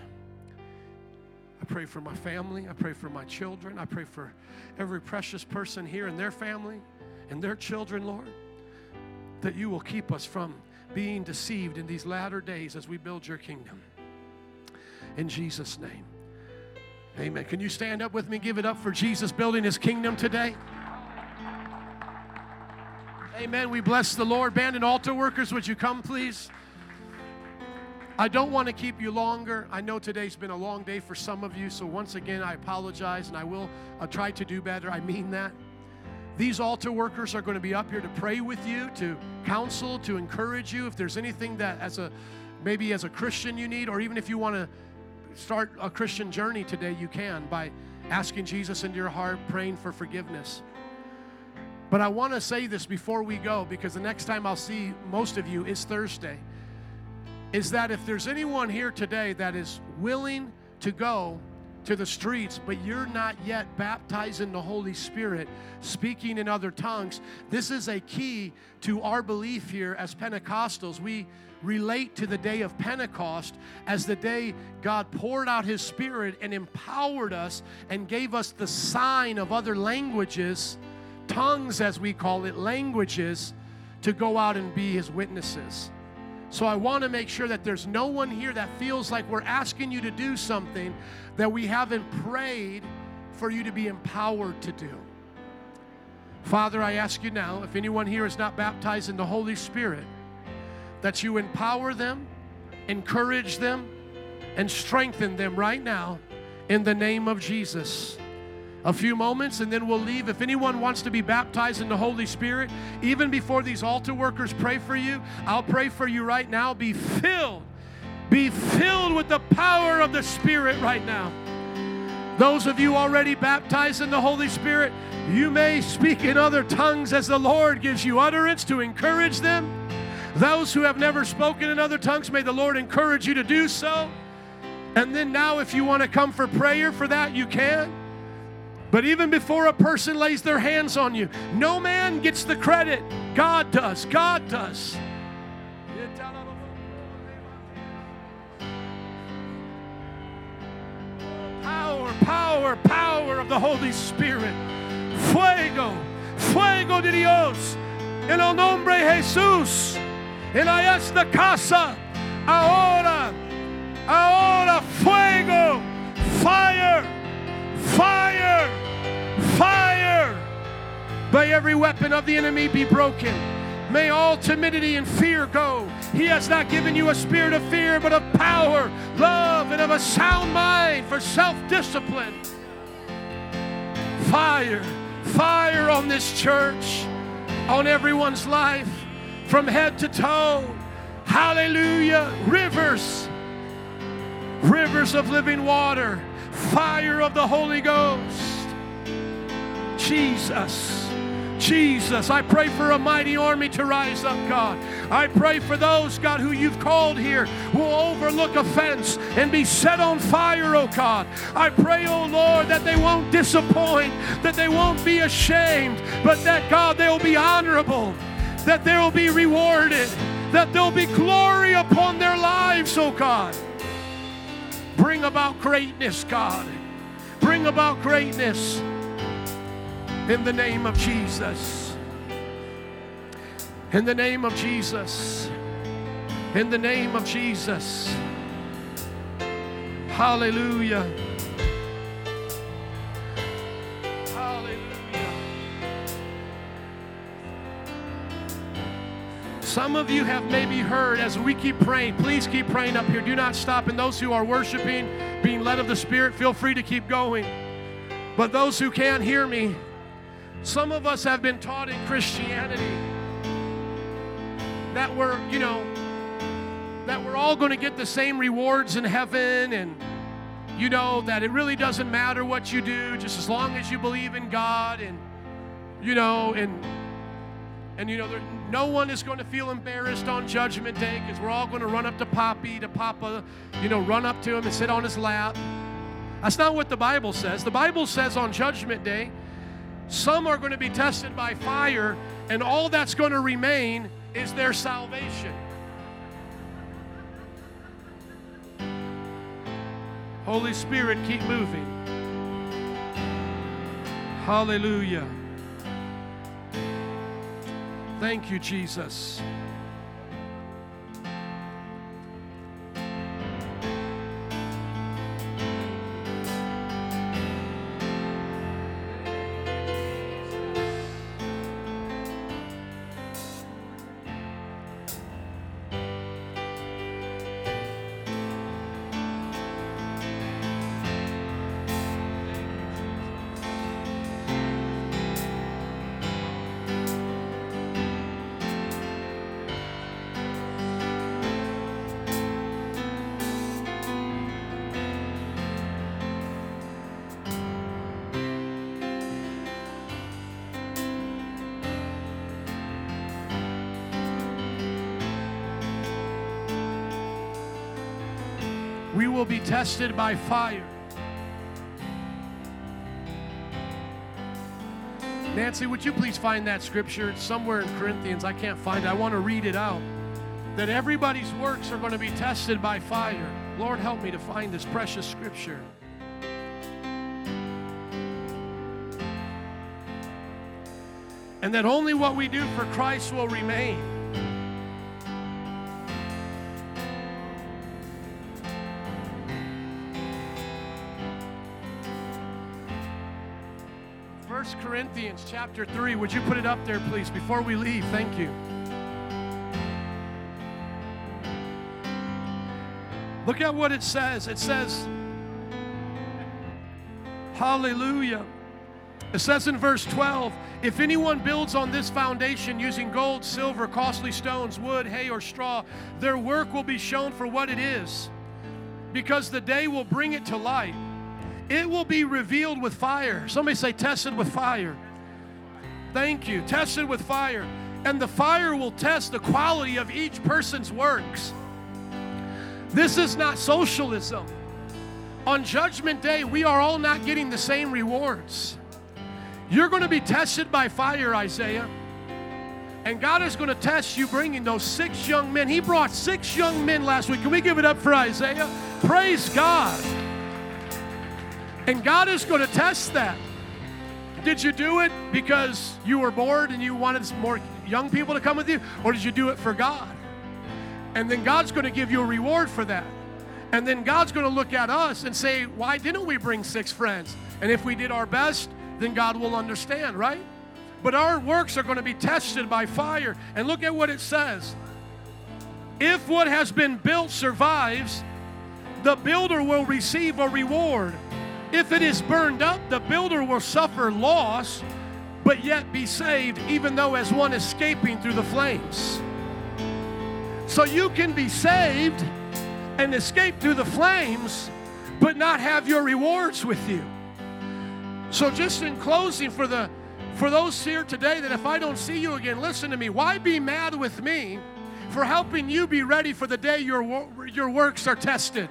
I pray for my family. I pray for my children. I pray for every precious person here and their family and their children, Lord, that you will keep us from being deceived in these latter days as we build your kingdom. In Jesus' name, amen. Can you stand up with me? Give it up for Jesus building his kingdom today. Amen. We bless the Lord. Band and altar workers, would you come, please? I don't want to keep you longer. I know today's been a long day for some of you, so once again, I apologize, and I will try to do better. I mean that. These altar workers are going to be up here to pray with you, to counsel, to encourage you. If there's anything that as a Christian you need, or even if you want to start a Christian journey today, you can by asking Jesus into your heart, praying for forgiveness. But I want to say this before we go, because the next time I'll see most of you is Thursday. Is that if there's anyone here today that is willing to go to the streets, but you're not yet baptized in the Holy Spirit, speaking in other tongues, this is a key to our belief here as Pentecostals. We relate to the day of Pentecost as the day God poured out His Spirit and empowered us and gave us the sign of other languages, tongues as we call it, languages, to go out and be His witnesses. So I want to make sure that there's no one here that feels like we're asking you to do something that we haven't prayed for you to be empowered to do. Father, I ask you now, if anyone here is not baptized in the Holy Spirit, that you empower them, encourage them, and strengthen them right now in the name of Jesus. A few moments, and then we'll leave. If anyone wants to be baptized in the Holy Spirit, even before these altar workers pray for you, I'll pray for you right now. Be filled with the power of the Spirit right now. Those of you already baptized in the Holy Spirit, you may speak in other tongues as the Lord gives you utterance to encourage them. Those who have never spoken in other tongues, may the Lord encourage you to do so. And then now, if you want to come for prayer for that, you can. But even before a person lays their hands on you, no man gets the credit. God does. God does. Power, power, power of the Holy Spirit. Fuego, fuego de Dios. En el nombre de Jesús. En esta casa. Ahora. Ahora fuego, fire, fire, fire. May every weapon of the enemy be broken. May all timidity and fear go. He has not given you a spirit of fear, but of power, love, and of a sound mind for self-discipline. Fire, fire on this church, on everyone's life, from head to toe. Hallelujah. Rivers, rivers of living water, fire of the Holy Ghost. Jesus. Jesus, I pray for a mighty army to rise up, God. I pray for those, God, who you've called here will overlook offense and be set on fire, oh God. I pray, oh Lord, that they won't disappoint, that they won't be ashamed, but that, God, they will be honorable, that they will be rewarded, that there will be glory upon their lives, oh God. Bring about greatness, God. Bring about greatness. In the name of Jesus. In the name of Jesus. In the name of Jesus. Hallelujah. Hallelujah. Some of you have maybe heard as we keep praying, please keep praying up here. Do not stop. And those who are worshiping, being led of the Spirit, feel free to keep going. But those who can't hear me, some of us have been taught in Christianity that we're all going to get the same rewards in heaven, and that it really doesn't matter what you do, just as long as you believe in God, and no one is going to feel embarrassed on Judgment Day because we're all going to run up to Papa, run up to him and sit on his lap. That's not what the Bible says. The Bible says on Judgment Day, some are going to be tested by fire, and all that's going to remain is their salvation. Holy Spirit, keep moving. Hallelujah. Thank you, Jesus. We will be tested by fire. Nancy, would you please find that scripture? It's somewhere in Corinthians. I can't find it. I want to read it out. That everybody's works are going to be tested by fire. Lord, help me to find this precious scripture. And that only what we do for Christ will remain. Corinthians chapter 3, would you put it up there, please, before we leave? Thank you. Look at what it says. It says, hallelujah. It says in verse 12, if anyone builds on this foundation using gold, silver, costly stones, wood, hay, or straw, their work will be shown for what it is, because the day will bring it to light. It will be revealed with fire. Somebody say, tested with fire. Thank you. Tested with fire. And the fire will test the quality of each person's works. This is not socialism. On Judgment Day, we are all not getting the same rewards. You're going to be tested by fire, Isaiah. And God is going to test you bringing those 6 young men. He brought 6 young men last week. Can we give it up for Isaiah? Praise God. And God is going to test that. Did you do it because you were bored and you wanted more young people to come with you? Or did you do it for God? And then God's going to give you a reward for that. And then God's going to look at us and say, why didn't we bring 6 friends? And if we did our best, then God will understand, right? But our works are going to be tested by fire. And look at what it says. If what has been built survives, the builder will receive a reward. If it is burned up, the builder will suffer loss, but yet be saved, even though as one escaping through the flames. So you can be saved and escape through the flames, but not have your rewards with you. So just in closing, for those here today that if I don't see you again, listen to me. Why be mad with me for helping you be ready for the day your works are tested?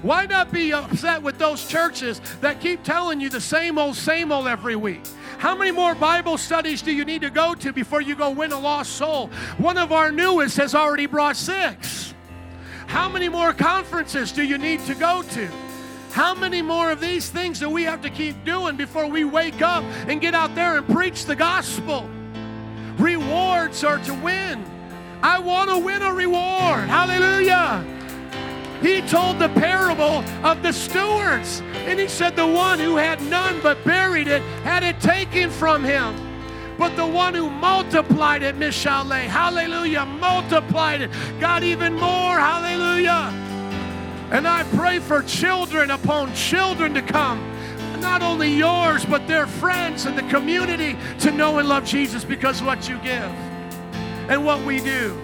Why not be upset with those churches that keep telling you the same old every week? How many more Bible studies do you need to go to before you go win a lost soul? One of our newest has already brought 6. How many more conferences do you need to go to? How many more of these things do we have to keep doing before we wake up and get out there and preach the gospel? Rewards are to win. I want to win a reward. Hallelujah. He told the parable of the stewards, and he said the one who had none but buried it had it taken from him. But the one who multiplied it, Miss Chalet, hallelujah, multiplied it, got even more, hallelujah. And I pray for children upon children to come, not only yours, but their friends and the community to know and love Jesus because of what you give and what we do.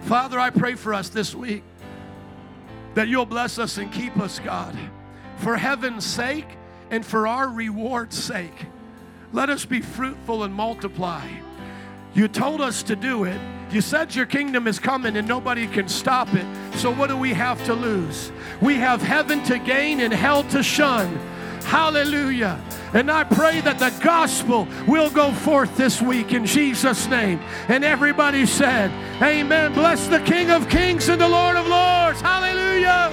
Father, I pray for us this week that you'll bless us and keep us, God, for heaven's sake and for our reward's sake. Let us be fruitful and multiply. You told us to do it. You said your kingdom is coming and nobody can stop it. So what do we have to lose? We have heaven to gain and hell to shun. Hallelujah. And I pray that the gospel will go forth this week in Jesus' name. And everybody said, amen. Bless the King of Kings and the Lord of Lords. Hallelujah.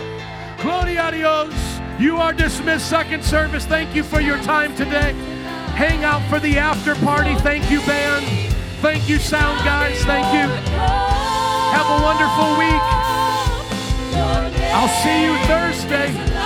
Gloria a Dios. You are dismissed, second service. Thank you for your time today. Hang out for the after party. Thank you, band. Thank you, sound guys. Thank you. Have a wonderful week. I'll see you Thursday.